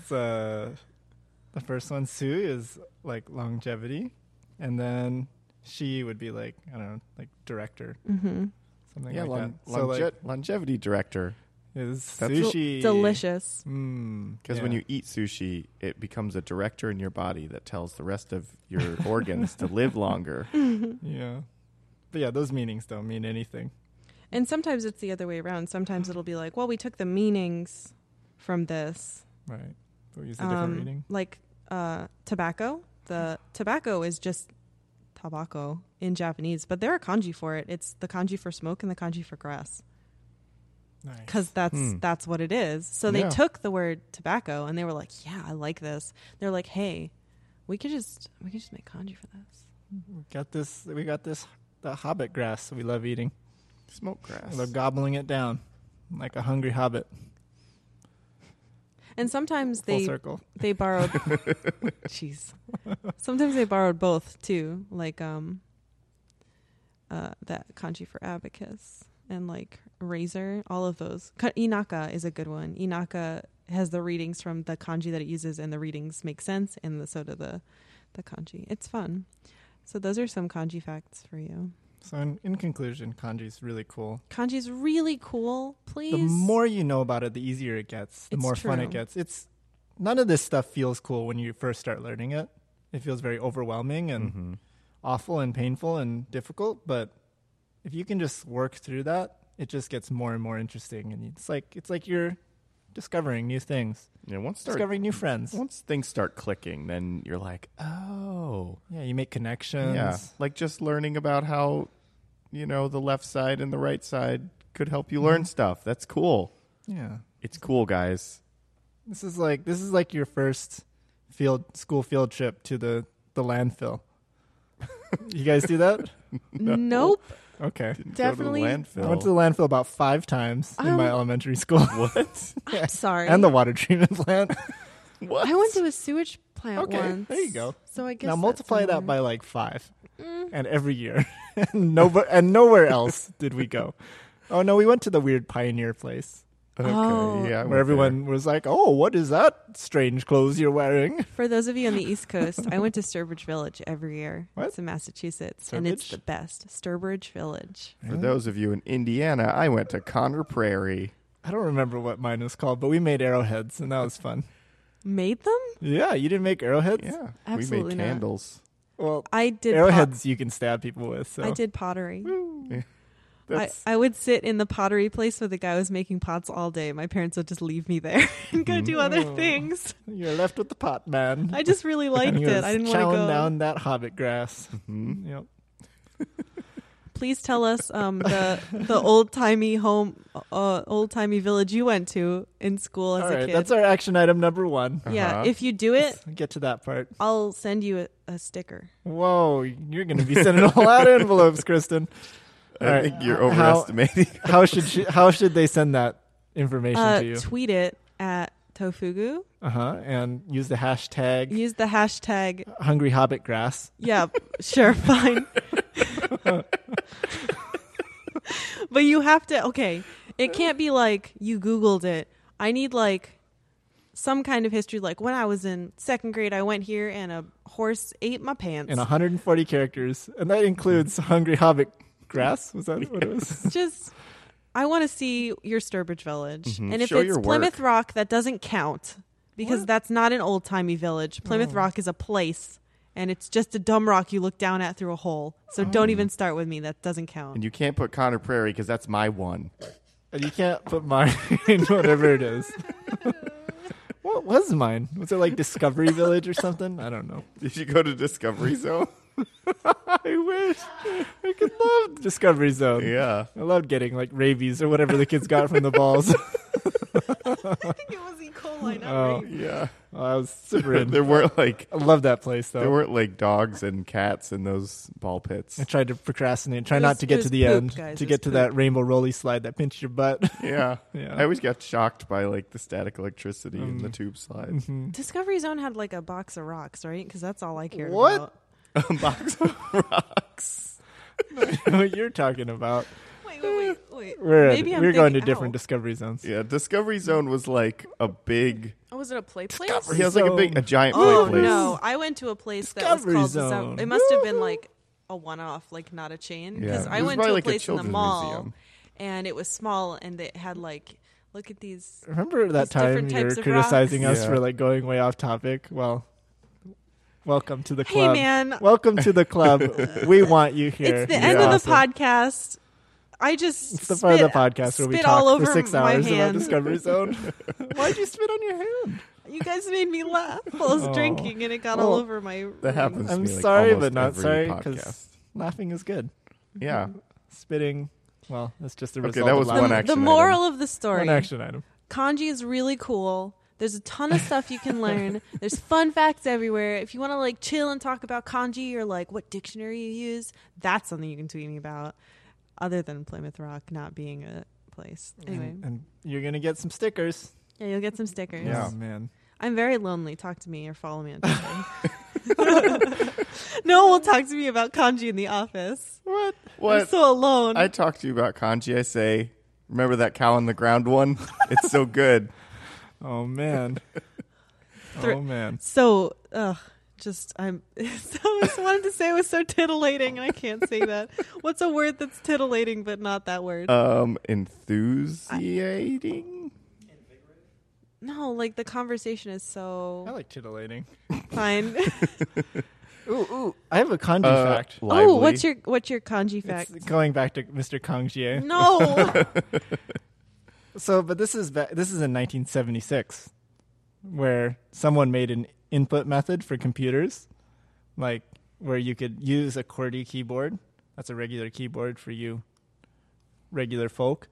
so the first one, su, is like longevity. And then shi would be like, I don't know, like director. Mm-hmm. Something yeah, like long, that. Longe- so like longevity director. Is sushi delicious? Because mm, yeah. when you eat sushi, it becomes a director in your body that tells the rest of your organs to live longer. Yeah, but yeah, those meanings don't mean anything. And sometimes it's the other way around. Sometimes it'll be like, well, we took the meanings from this, right? We use a different um, reading, like uh, tobacco. The tobacco is just tabako in Japanese, but there are kanji for it. It's the kanji for smoke and the kanji for grass. Because nice. that's mm. that's what it is. So they yeah. took the word tobacco and they were like, yeah, I like this. They're like, hey, we could just we could just make kanji for this. We got this. We got this. The hobbit grass we love eating, smoke grass. They're gobbling it down like a hungry hobbit. And sometimes Full they circle. they borrowed. Jeez. Sometimes they borrowed both too, like um. Uh, that kanji for abacus. And like razor, all of those. Inaka is a good one. Inaka has the readings from the kanji that it uses, and the readings make sense, and the, so do the, the kanji. It's fun. So those are some kanji facts for you. So in, in conclusion, kanji's really cool. Kanji's really cool, please. The more you know about it, the easier it gets, the it's more true. fun it gets. It's none of this stuff feels cool when you first start learning it. It feels very overwhelming and mm-hmm. awful and painful and difficult, but if you can just work through that, it just gets more and more interesting. And it's like it's like you're discovering new things. Yeah, once start, discovering new friends. Once things start clicking, then you're like, oh. Yeah, you make connections. Yeah, like just learning about how, you know, the left side and the right side could help you mm-hmm. learn stuff. That's cool. Yeah. It's cool, guys. This is like this is like your first field school field trip to the, the landfill. You guys do that? No. Nope. Okay. Didn't Definitely. Go to the landfill. I went to the landfill about five times um, in my elementary school. What? I'm sorry. And the water treatment plant. What? I went to a sewage plant okay, once. There you go. So I guess now multiply that by like five, mm. and every year, and no, and nowhere else did we go. Oh no, we went to the weird pioneer place. Okay, oh. yeah, where everyone there. was like, "Oh, what is that strange clothes you're wearing?" For those of you on the East Coast, I went to Sturbridge Village every year. What? It's in Massachusetts, Sturbridge? And it's the best. Sturbridge Village. For mm. those of you in Indiana, I went to Conner Prairie. I don't remember what mine was called, but we made arrowheads, and that was fun. Made them? Yeah, you didn't make arrowheads? Yeah, absolutely we made candles. Not. Well, I did arrowheads. Pot- you can stab people with. So. I did pottery. I, I would sit in the pottery place where the guy was making pots all day. My parents would just leave me there and go do other things. You're left with the pot man. I just really liked it. I didn't want to go down that hobbit grass. Mm-hmm. Yep. Please tell us um, the the old timey home, uh, old timey village you went to in school as all a right, kid. That's our action item number one. Uh-huh. Yeah, if you do it, let's get to that part. I'll send you a, a sticker. Whoa, you're going to be sending a lot of envelopes, Kristen. I right. think you're overestimating. How, how should she, how should they send that information uh, to you? Tweet it at Tofugu. Uh huh. And use the hashtag. Use the hashtag Hungry Hobbit Grass. Yeah, sure, fine. But you have to. Okay, it can't be like you Googled it. I need like some kind of history. Like when I was in second grade, I went here and a horse ate my pants. In one hundred forty characters, and that includes Hungry Hobbit. Grass? Was that yes. what it was? Just, I want to see your Sturbridge Village. Mm-hmm. And if Show it's Plymouth work. Rock, that doesn't count because what? That's not an old-timey village. Plymouth oh. Rock is a place, and it's just a dumb rock you look down at through a hole. So oh. don't even start with me. That doesn't count. And you can't put Conner Prairie because that's my one. And you can't put mine in whatever it is. What was mine? Was it like Discovery Village or something? I don't know. Did you go to Discovery Zone? I wish I could love Discovery Zone. Yeah, I loved getting like rabies or whatever the kids got from the balls. I think it was E. coli, not oh, rabies. Yeah, well, I was super in. There weren't like I love that place though. There weren't like dogs and cats in those ball pits. I tried to procrastinate, try there's, not to get to the poop, end, guys, to get to poop. That rainbow rolly slide that pinched your butt. Yeah, yeah. I always got shocked by like the static electricity mm. in the tube slide. Mm-hmm. Discovery Zone had like a box of rocks, right? Because that's all I cared what? About. A box of rocks. What you're talking about. Wait, wait, wait, wait. We're, Maybe at, I'm we're going to different out. Discovery Zones. Yeah, Discovery Zone was like a big... Oh, was it a play place? Discovery yeah, it was like a big, a giant oh, play place. Oh, no. I went to a place Discovery that was called... Zone. It must have been like a one-off, like not a chain. Because yeah. I went to a like place a in the mall, museum. And it was small, and it had like... Look at these Remember that these time you were criticizing rocks? Us yeah. for like going way off topic? Well... Welcome to the club. Hey, man. Welcome to the club. We want you here. It's the You're end awesome. Of the podcast. I just It's the spit, part of the podcast where we talk for six hours hand. About Discovery Zone. Why'd you spit on your hand? You guys made me laugh while I was oh. drinking, and it got well, all over my... That happens to I'm me, like, sorry, but not sorry, because laughing is good. Yeah. Mm-hmm. Spitting, well, that's just the okay, result that was of one action The moral item. Of the story. One action item. Kanji is really cool. There's a ton of stuff you can learn. There's fun facts everywhere. If you want to like chill and talk about kanji or like what dictionary you use, that's something you can tweet me about. Other than Plymouth Rock not being a place. Anyway. And, and you're going to get some stickers. Yeah, you'll get some stickers. Yeah, man. I'm very lonely. Talk to me or follow me on Twitter. No one will talk to me about kanji in the office. What? What? I'm so alone. I talk to you about kanji. I say, remember that cow on the ground one? It's so good. Oh man! Oh man! So, uh, just I'm. So I just wanted to say it was so titillating, and I can't say that. What's a word that's titillating but not that word? Um, enthusiating. I, no, like the conversation is so. I like titillating. Fine. Ooh, ooh! I have a kanji uh, fact. Oh, what's your what's your kanji fact? It's going back to Mister Cangjie. No. So, but this is ba- this is in nineteen seventy-six, where someone made an input method for computers, like where you could use a QWERTY keyboard. That's a regular keyboard for you, regular folk,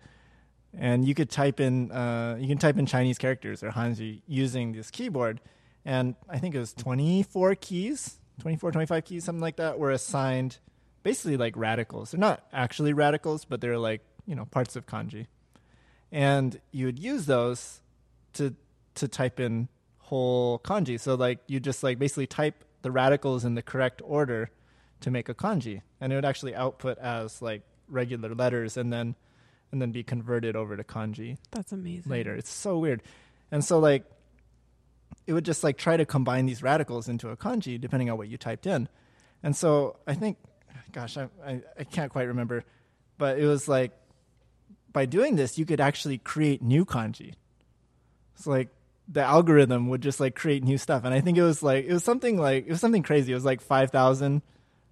and you could type in uh, you can type in Chinese characters or Hanji using this keyboard. And I think it was twenty-four keys, twenty-four, twenty-five keys, something like that, were assigned basically like radicals. They're not actually radicals, but they're like, you know, parts of kanji. And you would use those to to type in whole kanji. So like you just like basically type the radicals in the correct order to make a kanji. And it would actually output as like regular letters and then and then be converted over to kanji. That's amazing. Later. It's so weird. And so like it would just like try to combine these radicals into a kanji depending on what you typed in. And so I think, gosh, I, I, I can't quite remember, but it was like by doing this, you could actually create new kanji. It's like the algorithm would just like create new stuff. And I think it was like, it was something like, it was something crazy. It was like five thousand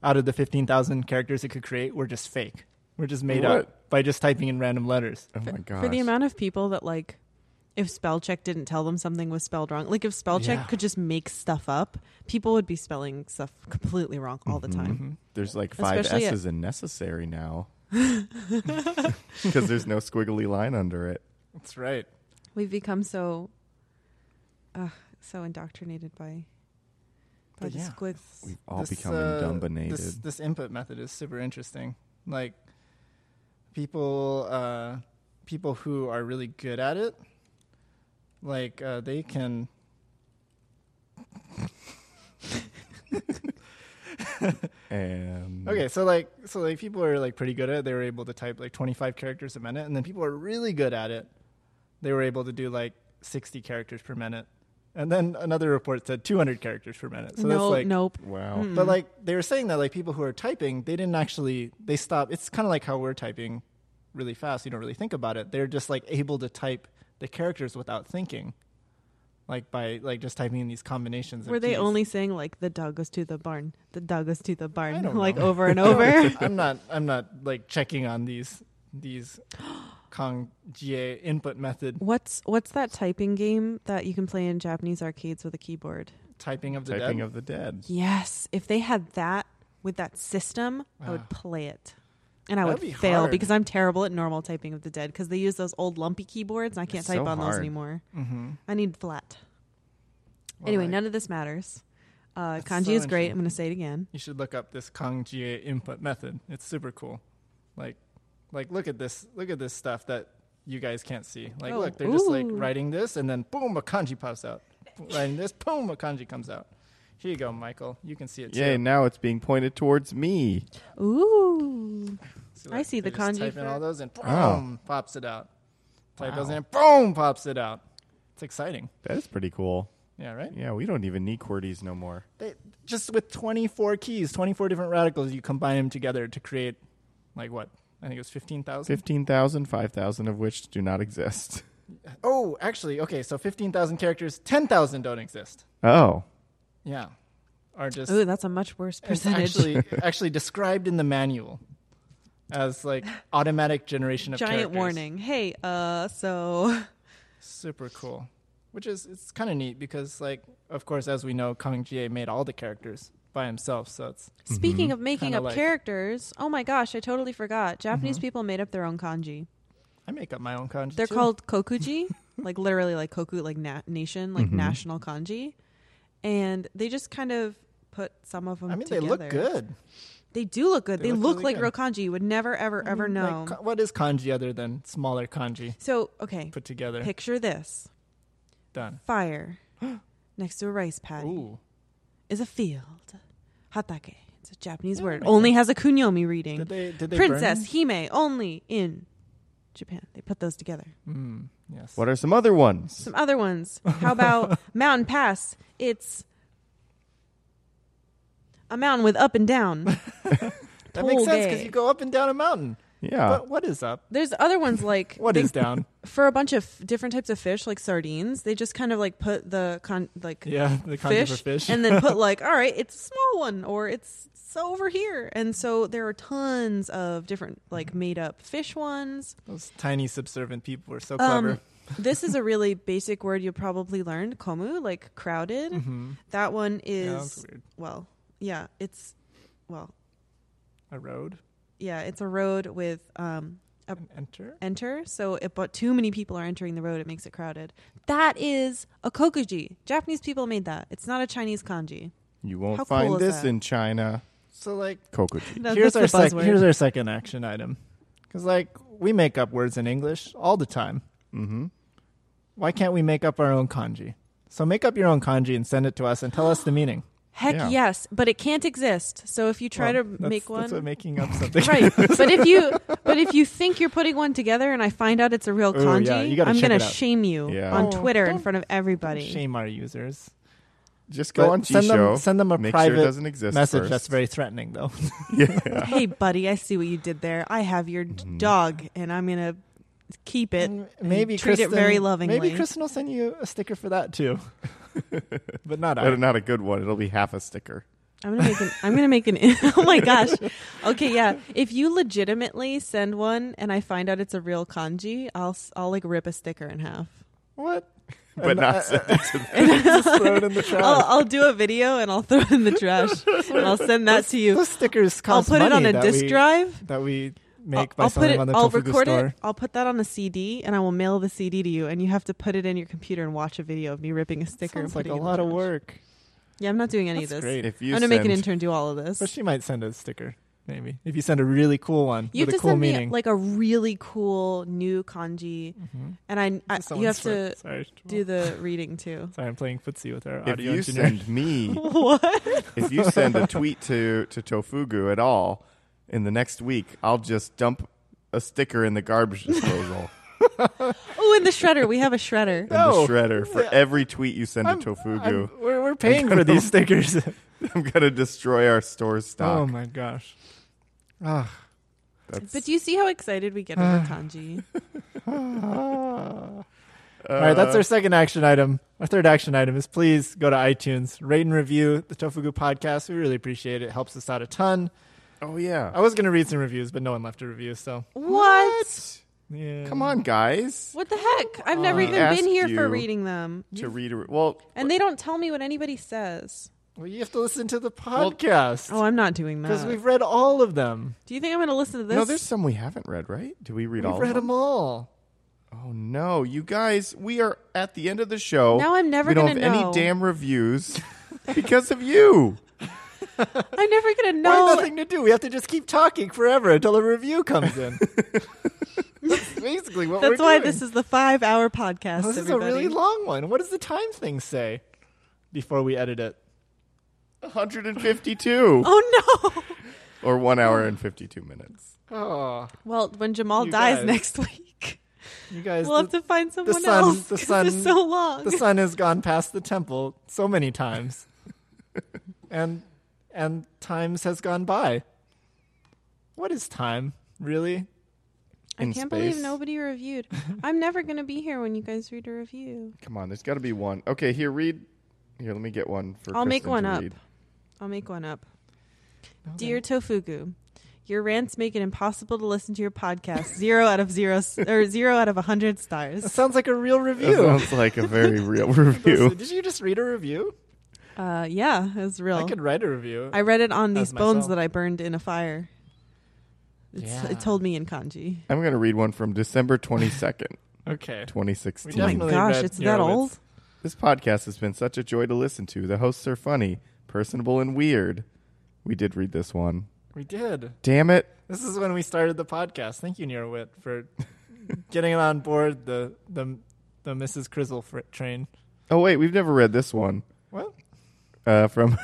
out of the fifteen thousand characters it could create were just fake. Were just made what? up by just typing in random letters. Oh my gosh. For the amount of people that like, if spell check didn't tell them something was spelled wrong, like if spell check yeah. could just make stuff up, people would be spelling stuff completely wrong all mm-hmm. the time. Mm-hmm. There's like five Especially S's in necessary now because there's no squiggly line under it. That's right. We've become so uh, so indoctrinated by by but the yeah. squigs. We've all this, become uh, indoctrinated. This, this input method is super interesting. Like people, uh, people who are really good at it. Like, uh, they can... and okay, so, like, so like people are, like, pretty good at it. They were able to type, like, twenty-five characters a minute. And then people are really good at it. They were able to do, like, sixty characters per minute. And then another report said two hundred characters per minute. So nope, that's, like... Nope. Wow. Mm-mm. But, like, they were saying that, like, people who are typing, they didn't actually... They stop. It's kind of like how we're typing really fast. You don't really think about it. They're just, like, able to type... the characters without thinking, like by like just typing in these combinations. Were they keys. only saying like the dog goes to the barn, the dog goes to the barn, like know. over and over? I'm not, I'm not like checking on these these Cangjie input method. What's what's that typing game that you can play in Japanese arcades with a keyboard? Typing of the typing dead. Typing of the dead. Yes, if they had that with that system, ah. I would play it. And I That'd would be fail hard. because I'm terrible at normal typing of the dead because they use those old lumpy keyboards and I can't it's type so on hard. those anymore. Mm-hmm. I need flat. Well, anyway, like, none of this matters. Uh, kanji so is great. I'm going to say it again. You should look up this kanji input method. It's super cool. Like, like look at this. Look at this stuff that you guys can't see. Like, oh, look, they're ooh. just like writing this and then boom, a kanji pops out. Writing this, boom, a kanji comes out. Here you go, Michael. You can see it, too. Yeah, now it's being pointed towards me. Ooh. So like I see the kanji. Type in all those and boom, oh. pops it out. Type wow. those in, boom, pops it out. It's exciting. That is pretty cool. Yeah, right? Yeah, we don't even need QWERTYs no more. They, just with twenty-four keys, twenty-four different radicals, you combine them together to create, like what? I think it was fifteen thousand? fifteen thousand, five thousand of which do not exist. Oh, actually, okay, so fifteen thousand characters, ten thousand don't exist. Oh. Yeah, are just oh, that's a much worse percentage. Actually, actually described in the manual as like automatic generation of giant characters. Warning. Hey, uh, so super cool, which is it's kind of neat because like of course as we know, Cangjie made all the characters by himself. So it's speaking mm-hmm. of making up like characters. Oh my gosh, I totally forgot. Japanese mm-hmm. people made up their own kanji. I make up my own kanji. They're too. called Kokuji, like literally like koku, like na- nation, like mm-hmm. national kanji. And they just kind of put some of them together. I mean, together. They look good. They do look good. They, they look, look really like good. Real kanji. You would never, ever, I mean, ever know. Like, what is kanji other than smaller kanji? So, okay. Put together. Picture this. Done. Fire next to a rice paddy Ooh. is a field. Hatake. It's a Japanese yeah, word. Only sense. Has a kun'yomi reading. Did they, did they Princess burn? Hime only in Japan. They put those together. Mm, yes. What are some other ones? Some other ones. How about mountain pass? It's a mountain with up and down. That makes sense because you go up and down a mountain. Yeah. But what is up? There's other ones like what they, is down for a bunch of f- different types of fish like sardines. They just kind of like put the con- like yeah the kanji for fish and then put like all right it's a small one or it's so over here. And so there are tons of different, like, made up fish ones. Those tiny subservient people were so clever. Um, this is a really basic word you'll probably learn, komu, like crowded. Mm-hmm. That one is, yeah, that's weird. well, yeah, it's, well. A road? Yeah, it's a road with um, a An enter. Enter. So if but too many people are entering the road, it makes it crowded. That is a kokuji. Japanese people made that. It's not a Chinese kanji. You won't How find cool this in China. So like kokuji. No, here's our sec- here's our second action item. Because like we make up words in English all the time. Mm-hmm. Why can't we make up our own kanji? So make up your own kanji and send it to us and tell us the meaning. Heck yeah. Yes, but it can't exist. So if you try well, to that's, make one, that's what making up something. Right, but if you but if you think you're putting one together, and I find out it's a real kanji, Ooh, yeah, I'm gonna shame you yeah. on oh, Twitter in front of everybody. Shame our users. Just go but on G-Show. Send them, send them a make private sure it doesn't exist message. First. That's very threatening, though. Yeah. Hey, buddy, I see what you did there. I have your mm. dog, and I'm gonna keep it. And maybe and treat Kristen, it very lovingly. Maybe Kristen will send you a sticker for that too. But not a, not a good one. It'll be half a sticker. I'm gonna make an. I'm gonna make an. Oh my gosh. Okay, yeah. If you legitimately send one and I find out it's a real kanji, I'll I'll like rip a sticker in half. What? But and not I, send it to me. Just throw it in the trash. I'll, I'll do a video and I'll throw it in the trash. And I'll send that those, to you. Those stickers cost money. I'll put money it on a disk we, drive that we make I'll, by I'll selling it, on the I'll Tofugu record store. It. I'll put that on a C D and I will mail the C D to you, and you have to put it in your computer and watch a video of me ripping a sticker. It's like a lot of work. Yeah, I'm not doing any That's of this. Great. If you I'm going to make an intern do all of this. But she might send a sticker, maybe. If you send a really cool one you with a cool meaning. You have to send me like a really cool new kanji, mm-hmm. and I, I you have to Sorry. do the reading too. Sorry, I'm playing footsie with our if audio engineer. If you send me, what? If you send a tweet to to Tofugu at all, in the next week, I'll just dump a sticker in the garbage disposal. Oh, in the shredder. We have a shredder. In no. the shredder for yeah. every tweet you send I'm, to Tofugu. I'm, we're, we're paying for these stickers. I'm going to destroy our store's stock. Oh, my gosh. Ah, but do you see how excited we get over kanji? All right, that's our second action item. Our third action item is please go to iTunes, rate and review the Tofugu podcast. We really appreciate it. It helps us out a ton. Oh, yeah. I was going to read some reviews, but no one left a review, so. What? Yeah. Come on, guys. What the heck? I've never uh, even been here for reading them. To read a re- well, And they don't tell me what anybody says. Well, you have to listen to the podcast. Well, oh, I'm not doing that. Because we've read all of them. Do you think I'm going to listen to this? No, there's some we haven't read, right? Do we read we've all of them? We've read them all. Oh, no. You guys, we are at the end of the show. Now I'm never going to know. We don't have any damn reviews because of you. I'm never going to know. We have nothing to do. We have to just keep talking forever until a review comes in. That's basically what That's we're doing. That's why this is the five-hour podcast, well, This everybody. is a really long one. What does the time thing say before we edit it? one hundred fifty-two. Oh, no. Or one hour and fifty-two minutes. Oh. Well, when Jamal you dies guys. next week, you guys, we'll the, have to find someone the sun, else because it's so long. The sun has gone past the temple so many times. and... And times has gone by. What is time, really? I In can't space. believe nobody reviewed. I'm never going to be here when you guys read a review. Come on, there's got to be one. Okay, here, read. Here, let me get one for I'll Kristen make one to up. Read. I'll make one up. Okay. Dear Tofugu, your rants make it impossible to listen to your podcast. Zero out of zero, or zero out of a hundred stars. That sounds like a real review. That sounds like a very real review. Did you just read a review? Uh, yeah, it's real. I could write a review. I read it on these myself. bones that I burned in a fire. It's, yeah. It told me in kanji. I'm going to read one from December twenty-second. Okay. twenty sixteen. Oh my gosh, it's that old? It's, this podcast has been such a joy to listen to. The hosts are funny, personable, and weird. We did read this one. We did. Damn it. This is when we started the podcast. Thank you, Nearwit, for getting on board the, the, the Missus Crizzle fr- train. Oh, wait, we've never read this one. What? Uh, from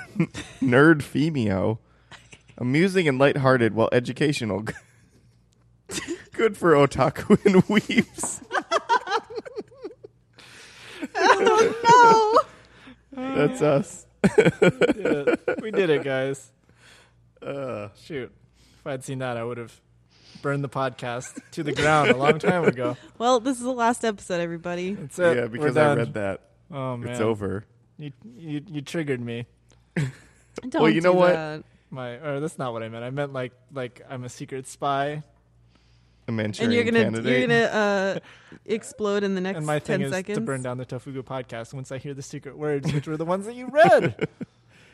Nerd Femio. Amusing and lighthearted while educational. Good for otaku and weeps. Oh, no. That's us. We did it. We did it, guys. Uh, Shoot. If I'd seen that, I would have burned the podcast to the ground a long time ago. Well, this is the last episode, everybody. That's it. Yeah, because I read that. Oh, man. It's over. You you you triggered me. Don't well, you know do what? That. my or that's not what I meant. I meant like like I'm a secret spy. A Manchurian and you're gonna candidate. You're gonna uh, explode in the next ten seconds. And my thing is seconds. to burn down the Tofugu podcast once I hear the secret words, which were the ones that you read.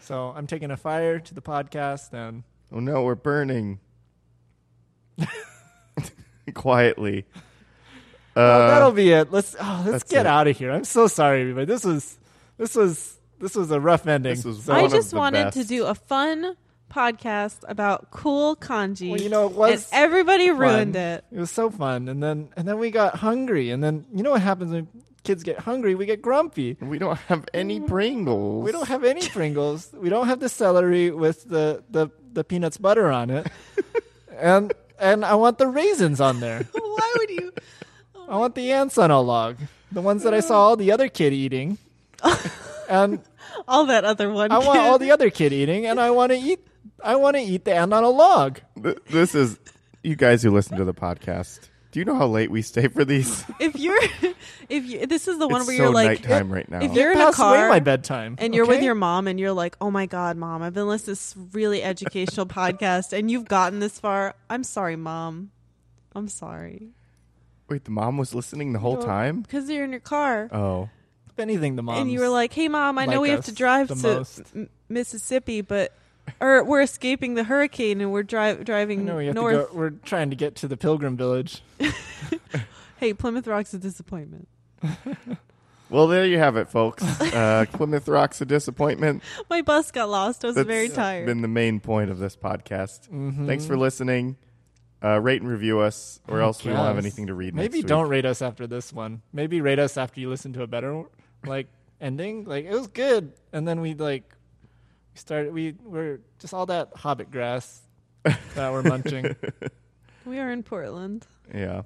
So I'm taking a fire to the podcast and... Oh no, we're burning. Quietly. Well, uh, that'll be it. Let's oh, let's get it. out of here. I'm so sorry, everybody. This was this was this was a rough ending. This was so I just wanted best. to do a fun podcast about cool kanji. Well, you know, it was and everybody fun. ruined it. It was so fun, and then and then we got hungry, and then you know what happens when kids get hungry? We get grumpy. We don't have any Pringles. We don't have any Pringles. We don't have the celery with the the, the peanuts butter on it, and and I want the raisins on there. Why would you? I want the ants on a log. The ones that I saw all the other kid eating. And all that other one I kid. want all the other kid eating, and I want to eat I want to eat the ant on a log. This is, you guys who listen to the podcast, do you know how late we stay for these? If you're, if you, this is the one it's where so you're like, nighttime right now. If you're it in a car, my bedtime, and you're okay? with your mom, and you're like, oh my god, mom, I've been listening to this really educational podcast, and you've gotten this far. I'm sorry, mom. I'm sorry. Wait, the mom was listening the whole no, time? Because you're in your car. Oh. If anything, the mom. And you were like, hey, mom, I like know we have to drive to most. Mississippi, but or we're escaping the hurricane and we're dri- driving know, we north. Go, we're trying to get to the Pilgrim Village. Hey, Plymouth Rock's a disappointment. Well, there you have it, folks. Uh, Plymouth Rock's a disappointment. My bus got lost. I was That's very tired. That's been the main point of this podcast. Mm-hmm. Thanks for listening. Uh, rate and review us, or else we won't have anything to read. Maybe next week. Don't rate us after this one. Maybe rate us after you listen to a better like ending. Like it was good, and then we like we started. We were just all that hobbit grass that we're munching. We are in Portland. Yeah,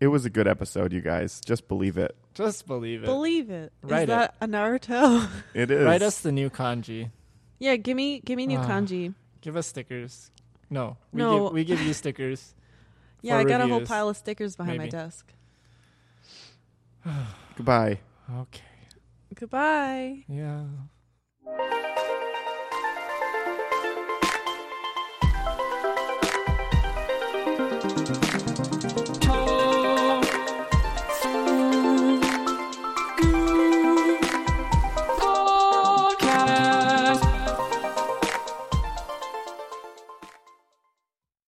it was a good episode, you guys. Just believe it. Just believe it. Believe it. Write is that it. a Naruto? It is. Write us the new kanji. Yeah, give me give me new uh, kanji. Give us stickers. No, we, no. Give, we give you stickers. Yeah, I got reviews. a whole pile of stickers behind Maybe. my desk. Goodbye. Okay. Goodbye. Yeah.